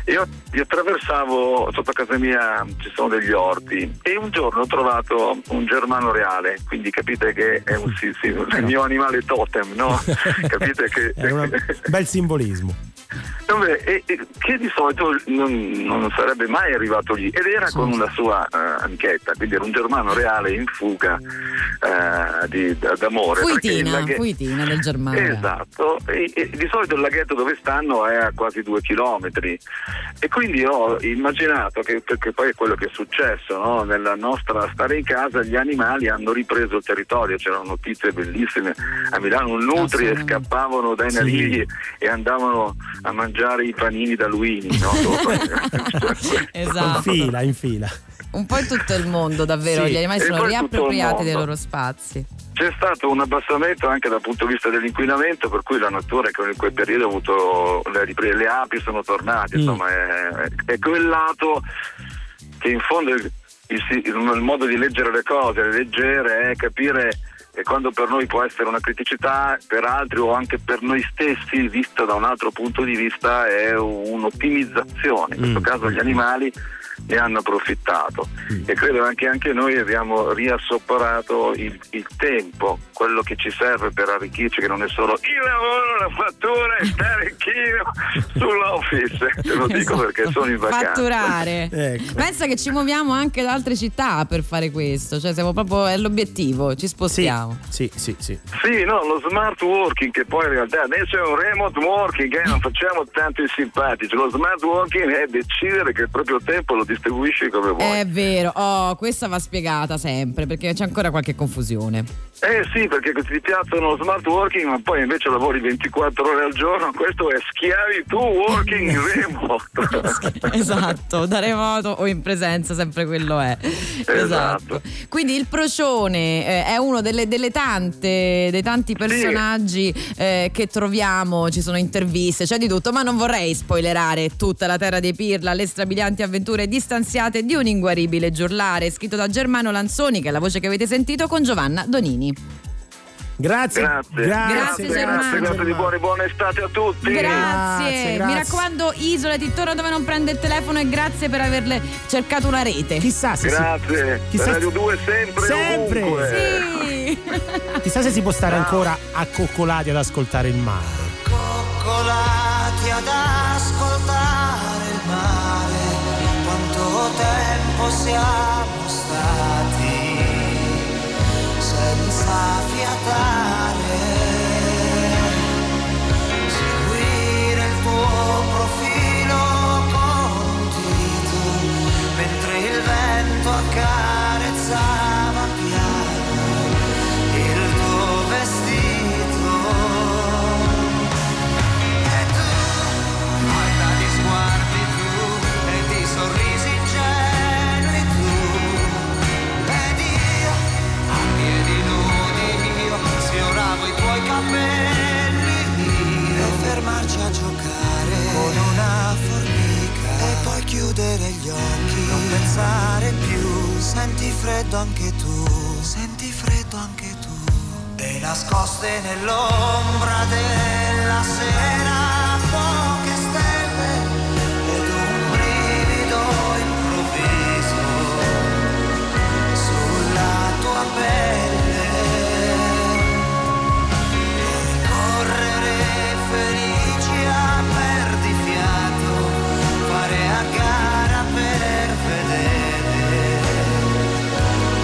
io attraversavo sotto casa mia, ci sono degli orti, e un giorno ho trovato un germano reale, quindi capite che è un il mio animale totem, no? Capite che è un bel simbolismo. Che di solito non sarebbe mai arrivato lì, ed era con una sua amichetta, quindi era un germano reale in fuga d'amore. Fuitina del Germano. Esatto, e di solito il laghetto dove stanno è a quasi 2 chilometri, e quindi ho immaginato che, perché poi è quello che è successo, no? Nella nostra stare in casa gli animali hanno ripreso il territorio, c'erano notizie bellissime a Milano, nutrie scappavano dai navigli e andavano a mangiare i panini da Luini, no? Esatto. In fila. Un po' in tutto il mondo, davvero, gli animali sono riappropriati dei loro spazi. C'è stato un abbassamento anche dal punto di vista dell'inquinamento, per cui la natura che in quel periodo ha avuto le api sono tornate, insomma è quel lato che in fondo il modo di leggere le cose, leggere è capire. E quando per noi può essere una criticità, per altri o anche per noi stessi, vista da un altro punto di vista, è un'ottimizzazione. In questo caso gli animali ne hanno approfittato. E credo anche noi abbiamo riassoparato il tempo, quello che ci serve per arricchirci, che non è solo il lavoro, la fattura e stare chino sull'office. Te lo dico perché sono in vacanza. Fatturare. Ecco. Pensa che ci muoviamo anche da altre città per fare questo, cioè siamo proprio, è l'obiettivo, ci spostiamo. Sì, lo smart working, che poi in realtà adesso è un remote working, non facciamo tanto i simpatici. Lo smart working è decidere che il proprio tempo lo distribuisci come vuoi. È vero, questa va spiegata sempre, perché c'è ancora qualche confusione. Perché ti piacciono lo smart working, ma poi invece lavori 24 ore al giorno, questo è schiavitù working remote. Esatto, da remoto o in presenza, sempre quello è. Esatto. Quindi il procione è uno dei tanti personaggi che troviamo, ci sono interviste, c'è di tutto, ma non vorrei spoilerare tutta La terra dei pirla, le strabilianti avventure distanziate di un inguaribile giurlare, scritto da Germano Lanzoni, che è la voce che avete sentito, con Giovanna Donini. Grazie di buona estate a tutti. Grazie. Mi raccomando, isolati, torna dove non prende il telefono, e grazie per averle cercato una rete. Chissà se Radio 2 sempre ovunque. Sì. Chissà se si può stare ancora accoccolati ad ascoltare il mare. Accoccolati ad ascoltare il mare. Quanto tempo siamo stati senza fiatare, seguire il tuo profilo condito, mentre il vento accarezzava piano il tuo vestito. E tu, guarda gli sguardi blu e ti sorrisi piace a giocare con una formica e poi chiudere gli occhi, non pensare più. Senti freddo anche tu, senti freddo anche tu. E nascoste nell'ombra della sera poche stelle ed un brivido improvviso sulla tua pelle. E correre felici a perdi fiato, fare a gara per vedere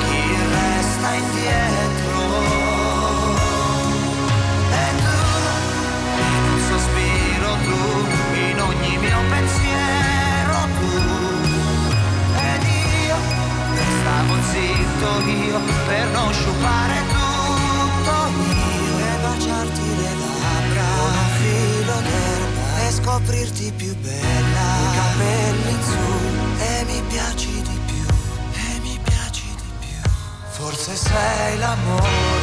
chi resta indietro. Zitto io per non sciupare tutto io e baciarti le labbra con un filo d'erba e scoprirti più bella, i capelli in su e mi piaci di più, e mi piaci di più. Forse sei l'amore.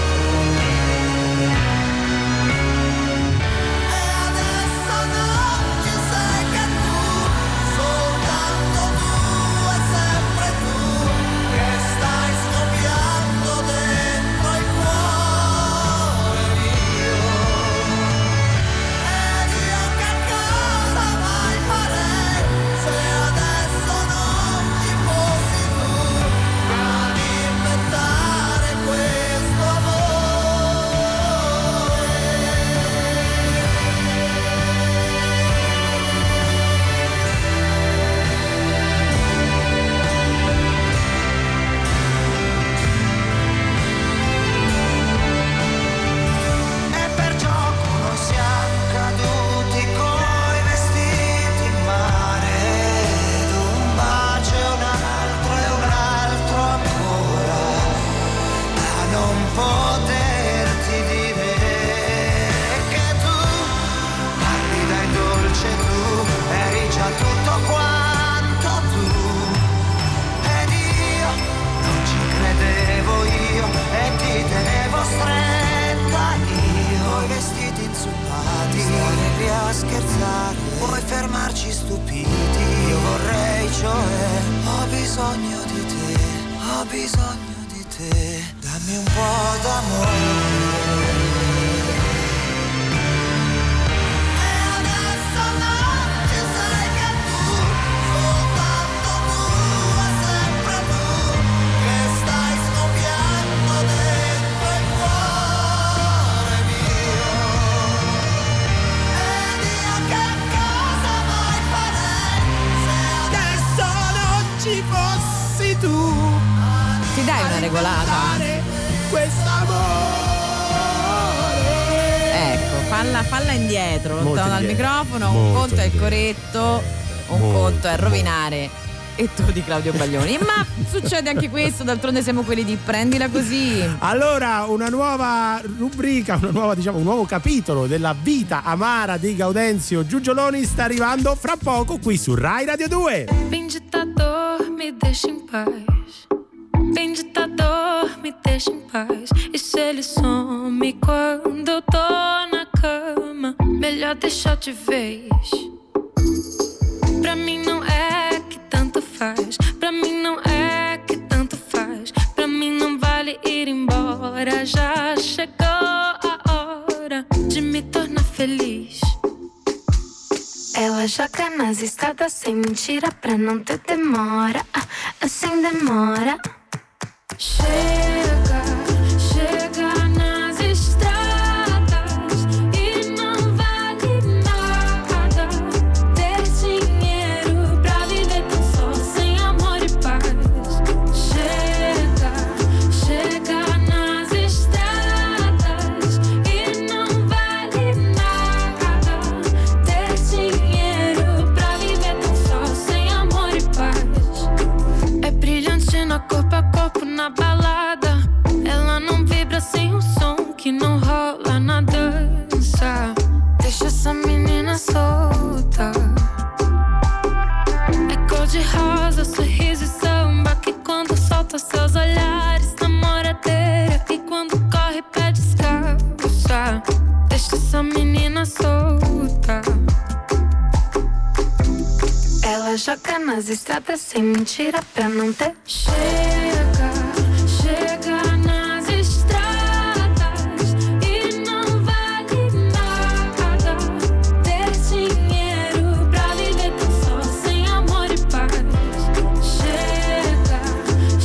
È rovinare e tu di Claudio Baglioni, ma succede anche questo, d'altronde siamo quelli di Prendila Così. Allora, una nuova rubrica, una nuova, diciamo, un nuovo capitolo della vita amara di Gaudenzio Giugioloni sta arrivando fra poco qui su Rai Radio 2. Venditador, mi deixa in pace. Venditador, mi deixa in pace. E se ele some quando eu tô na cama, melhor deixar de vez. Pra mim não é que tanto faz, pra mim não é que tanto faz, pra mim não vale ir embora. Já chegou a hora de me tornar feliz. Ela joga nas escadas sem mentira, pra não ter demora, sem demora. Chega, chega nas estradas. Na balada, menina solta. Ela joga nas estradas sem mentira pra não ter. Chega, chega nas estradas e não vale nada. Ter dinheiro pra viver tão só, sem amor e paz. Chega,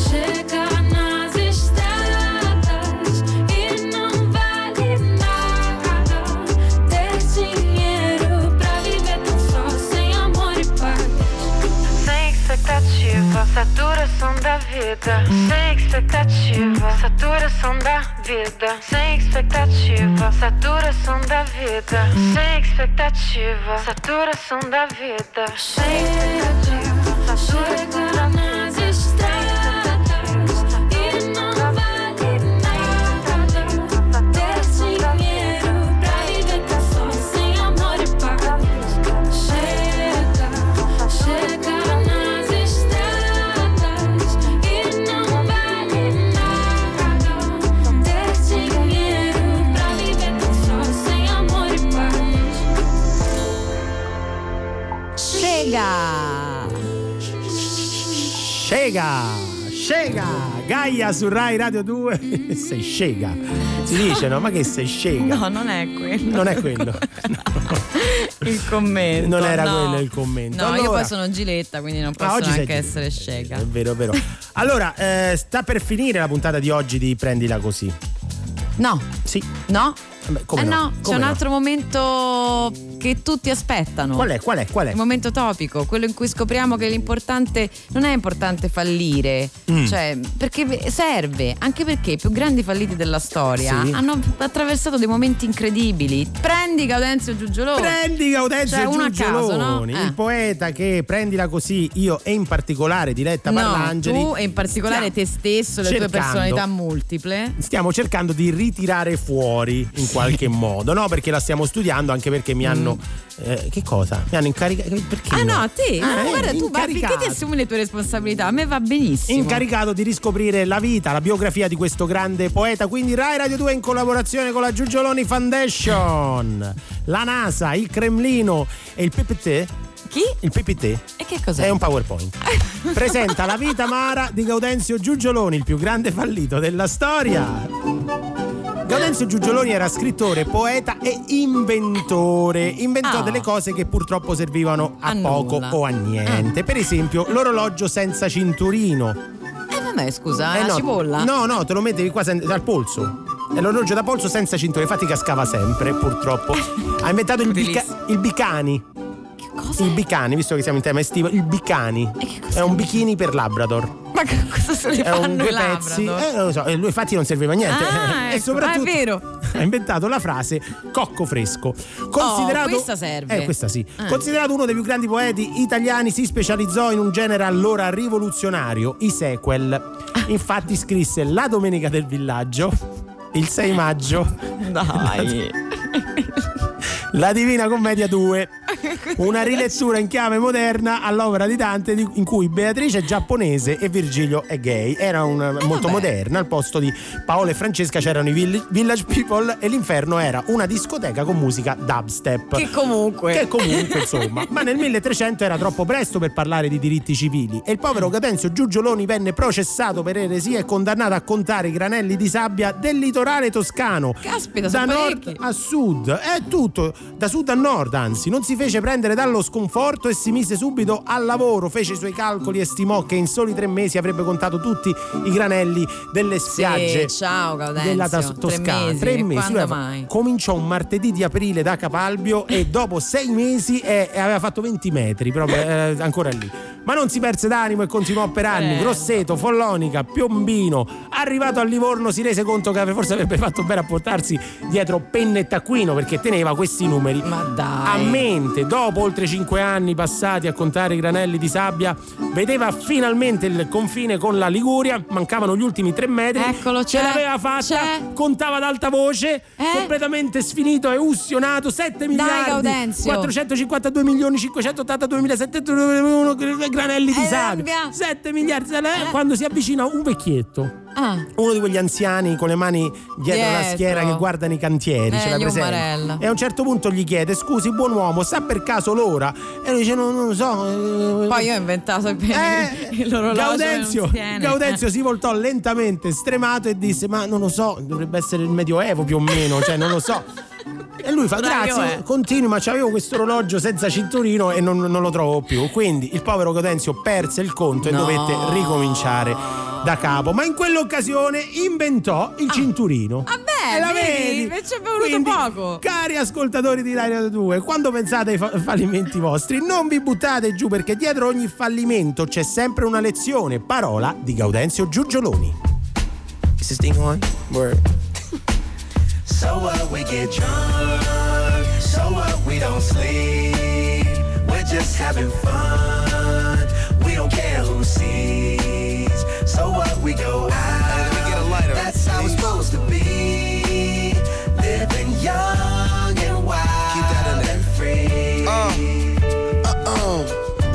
chega nas estradas e não vale nada. Ter dinheiro pra viver tão só, sem amor e paz. Sem expectativa, saturação da vida. Sem expectativa, saturação da vida. Sem expectativa, saturação da vida. Sem expectativa, saturação da vida. Sem expectativa, saturação da vida. Scega, scega, Gaia su Rai Radio 2. Sei scega, si dice, no? Ma che sei scega? No, non è quello. Non è quello. No. Il commento. Non era quello il commento. No, allora, io poi sono Giletta, quindi non posso neanche essere scega. È vero, è vero. Allora, sta per finire la puntata di oggi di Prendila Così. No. Sì. No? Beh, come no, no? C'è un altro momento che tutti aspettano. Qual è? Qual è? Qual è? Il momento topico, quello in cui scopriamo che l'importante non è importante fallire, cioè, perché serve, anche perché i più grandi falliti della storia hanno attraversato dei momenti incredibili. Prendi Gaudenzio Giugioloni. Prendi Gaudenzio, cioè, Giugioloni, a caso, no? Il poeta che Prendila Così, io e in particolare Diletta Parlangeli. Tu e in particolare te stesso, le tue personalità multiple. Stiamo cercando di ritirare fuori in qualche modo, no? Perché la stiamo studiando, anche perché mi hanno che cosa? Mi hanno incaricato. Perché? Ah no, te, guarda, tu perché ti assumi le tue responsabilità? A me va benissimo. Incaricato di riscoprire la vita, la biografia di questo grande poeta. Quindi Rai Radio 2 in collaborazione con la Giugioloni Foundation, la NASA, il Cremlino e il PPT. Chi? Il PPT. E che cos'è? È un PowerPoint. Presenta La vita amara di Gaudenzio Giugioloni, il più grande fallito della storia. Gaudenzio Giugioloni era scrittore, poeta e inventore. Inventò delle cose che purtroppo servivano a poco o a niente. Per esempio, l'orologio senza cinturino. Vabbè, scusa, è una cipolla. No, no, te lo mettevi qua al polso. È l'orologio da polso senza cinturino, infatti cascava sempre, purtroppo. Ha inventato il Bicani. Che cosa? Il Bicani, visto che siamo in tema estivo, il Bicani. E che cos'è? È un bikini per Labrador. Ma cosa se li fanno i Labrador? Non lo so, lui infatti non serviva a niente. Ah, e soprattutto è vero. Ha inventato la frase cocco fresco. Considerato, questa serve. Questa sì. Considerato uno dei più grandi poeti italiani, si specializzò in un genere allora rivoluzionario, i sequel. Infatti scrisse La domenica del villaggio, il 6 maggio. Dai. La Divina Commedia 2, una rilettura in chiave moderna all'opera di Dante, in cui Beatrice è giapponese e Virgilio è gay. Era molto moderna, al posto di Paolo e Francesca c'erano i Village People e l'inferno era una discoteca con musica dubstep. Che comunque insomma. Ma nel 1300 era troppo presto per parlare di diritti civili e il povero Gaudenzio Giugioloni venne processato per eresia e condannato a contare i granelli di sabbia del litorale toscano. Caspita, da nord a sud, è tutto. Da sud a nord, anzi, non si fece prendere dallo sconforto e si mise subito al lavoro. Fece i suoi calcoli e stimò che in soli 3 mesi avrebbe contato tutti i granelli delle spiagge della Toscana. 3 mesi. Cominciò un martedì di aprile da Capalbio e dopo 6 mesi aveva fatto 20 metri, proprio ancora lì. Ma non si perse d'animo e continuò per anni. Grosseto, Follonica, Piombino. Arrivato a Livorno si rese conto che forse avrebbe fatto bene a portarsi dietro penna e taccuino, perché teneva questi numeri a mente. Dopo oltre 5 anni passati a contare i granelli di sabbia, vedeva finalmente il confine con la Liguria. Mancavano gli ultimi 3 metri. Eccolo, ce l'aveva fatta. Contava ad alta voce, completamente sfinito e ussionato. 7 miliardi 452 milioni 582 mila 721 granelli di sabbia, 7 miliardi quando si avvicina un vecchietto. Ah. Uno di quegli anziani con le mani dietro la schiena che guardano i cantieri, ce l'ha presente. E a un certo punto gli chiede: scusi, buon uomo, sa per caso l'ora? E lui dice: non lo so. Poi io ho inventato l'orologio. Gaudenzio si voltò lentamente, stremato, e disse: ma non lo so, dovrebbe essere il Medioevo più o meno, cioè non lo so. E lui fa: grazie, continui, ma c'avevo questo orologio senza cinturino e non lo trovo più. Quindi il povero Gaudenzio perse il conto e dovette ricominciare da capo, ma in quell'occasione inventò il cinturino. Vabbè, ci è voluto poco. Cari ascoltatori di Rai Radio 2, quando pensate ai fallimenti vostri, non vi buttate giù, perché dietro ogni fallimento c'è sempre una lezione. Parola di Gaudenzio Giugioloni. Is this thing on? Word. So what we get drunk, so what we don't sleep, we're just having fun, we don't care who sees. So what we go out, we get a lighter. That's how it's supposed to be. Living young and wild, keep that in and free.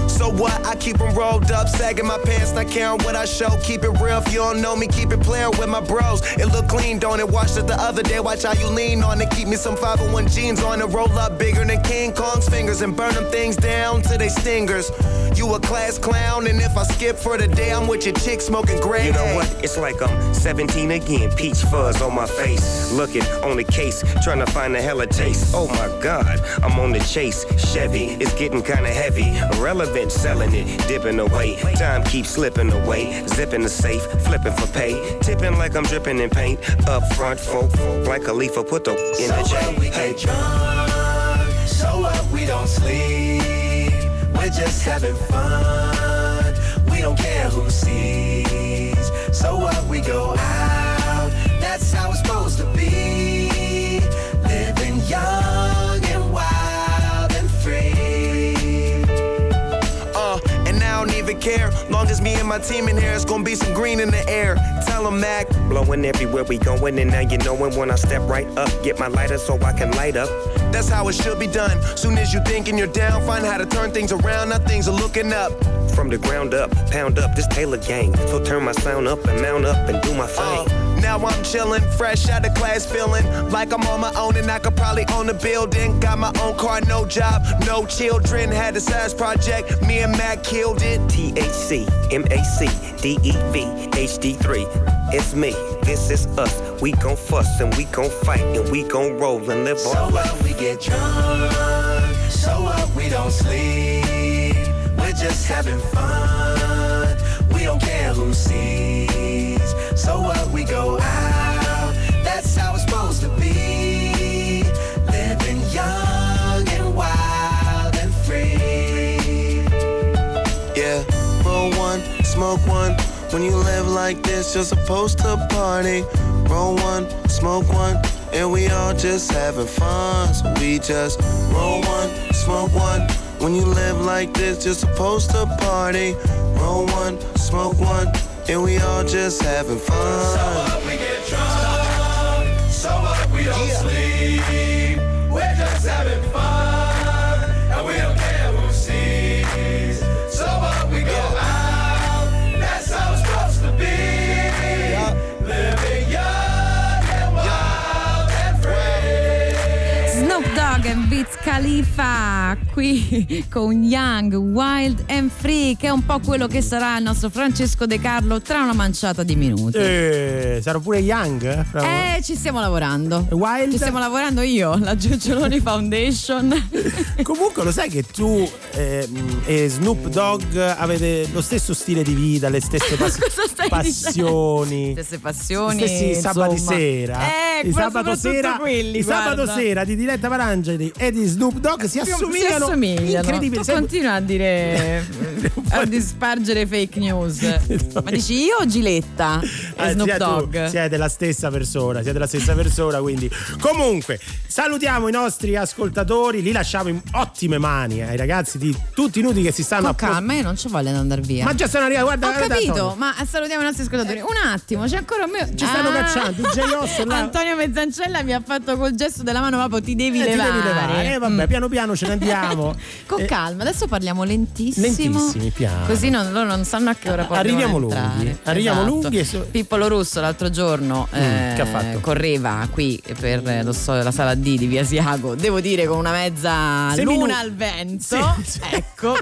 So what? I keep them rolled up, sagging my pants, not caring what I show. Keep it real, if you don't know me, keep it playing with my bros. It look clean, don't it? Watched it the other day, watch how you lean on it. Keep me some 501 jeans on and roll up bigger than King Kong's fingers and burn them things down to they stingers. You a class clown, and if I skip for the day, I'm with your chick smoking gray. You know what? It's like I'm 17 again, peach fuzz on my face. Looking on the case, trying to find a hella taste. Oh my God, I'm on the chase. Chevy, it's getting kinda heavy. Irrelevant, selling it, dipping away. Time keeps slipping away. Zipping the safe, flipping for pay. Tipping like I'm dripping in paint. Up front, folk, like a leaf, put the in the J. We get drunk, so up, we don't sleep. We're just having fun, we don't care who sees. So what, we go out, that's how it's supposed to be. Living young and wild and free. And I don't even care, long as me and my team in here, it's gonna be some green in the air. Tell them, Mac. Blowing everywhere we going, and now you knowin' when I step right up. Get my lighter so I can light up. That's how it should be done. Soon as you thinking you're down, find how to turn things around. Now things are looking up. From the ground up, pound up this Taylor gang. So turn my sound up and mount up and do my thing. Now I'm chillin', fresh out of class, feeling like I'm on my own and I could probably own a building. Got my own car, no job, no children. Had a size project, me and Mac killed it. THC, MAC, DEV, HD3. It's me, this is us. We gon' fuss and we gon' fight and we gon' roll and live on. So what, we get drunk, so what, we don't sleep. We're just having fun, we don't care who sees. So what, we go out, that's how it's supposed to be. Living young and wild and free. Yeah, roll one, smoke one. When you live like this, you're supposed to party. Roll one, smoke one, and we all just having fun. So we just roll one, smoke one. When you live like this, you're supposed to party. Roll one, smoke one. And we all just having fun. So what, we get drunk, so what, we don't sleep. We're just having fun, and we don't care who sees. So what, we go out, that's how it's supposed to be. Living young and wild and free. Snoop Dogg and Wiz Khalifa qui con Young, Wild and Free, che è un po' quello che sarà il nostro Francesco De Carlo tra una manciata di minuti. Sarò pure Young? Ci stiamo lavorando. Wild? Ci stiamo lavorando io, la Giugioloni Foundation. Comunque lo sai che tu e Snoop Dogg avete lo stesso stile di vita, le stesse passioni. Le stesse passioni. Stessi sabati sera. I sabato sera, quelli, i sabato sera di Diletta Parlangeli e di Snoop Dogg si assomigliano. Incredibile. Tu continua a dire a dispargere fake news. Ma dici io o Giletta e Snoop Dogg? Siete la stessa persona, quindi comunque salutiamo i nostri ascoltatori, li lasciamo in ottime mani ai ragazzi di Tutti i Nudi che si stanno calma, io non ci vogliono andare via. Ma già sono arrivati, guarda. Ho capito, ma salutiamo i nostri ascoltatori. Un attimo, c'è ancora me. Ci stanno cacciando, Antonio Mezzancella mi ha fatto col gesto della mano: ti devi levare. vabbè, piano piano ce ne andiamo. Con calma, adesso parliamo lentissimo. Lentissimi, piano. Così loro non sanno a che ora arriviamo lunghi. Arriviamo lunghi. Esatto. Pippolo Russo l'altro giorno che ha fatto? Correva qui per la sala D di Via Asiago, devo dire con una mezza luna al vento. Sì, sì. Ecco,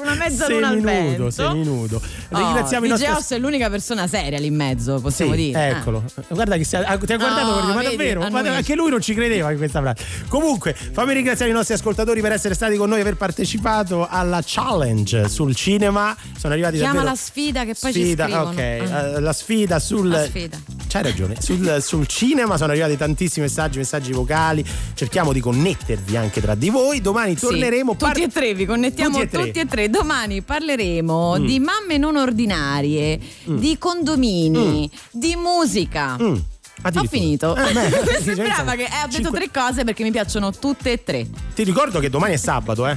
una mezza luna al vento. Seminudo. Ringraziamo il nostro... Geoss è l'unica persona seria lì in mezzo, possiamo dire. Eccolo. Guarda che ti ha guardato perché, ma vedi, davvero? Ma anche lui non ci credeva in questa frase. Comunque, fammi ringraziare i nostri ascoltatori per essere stati con noi e aver partecipato alla challenge sul cinema. Sono arrivati la sfida che poi ci scrivono. Ok, la sfida sul... La sfida. C'hai ragione. Sul cinema sono arrivati tantissimi messaggi vocali. Cerchiamo di connettervi anche tra di voi. Domani torneremo... Tutti e tre, vi connettiamo tutti e tre. Domani parleremo di mamme non ordinarie, di condomini, di musica. Ho finito. Sembrava che ho detto 3 cose perché mi piacciono tutte e tre. Ti ricordo che domani è sabato,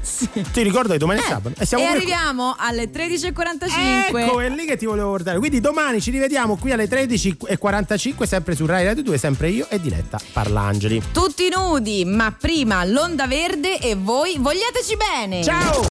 Sì. Ti ricordo che domani è sabato. E arriviamo alle 13.45. Ecco, è lì che ti volevo guardare. Quindi domani ci rivediamo qui alle 13.45, sempre su Rai Radio 2, sempre io e Diletta Parlangeli. Tutti nudi, ma prima l'onda verde e voi vogliateci bene. Ciao!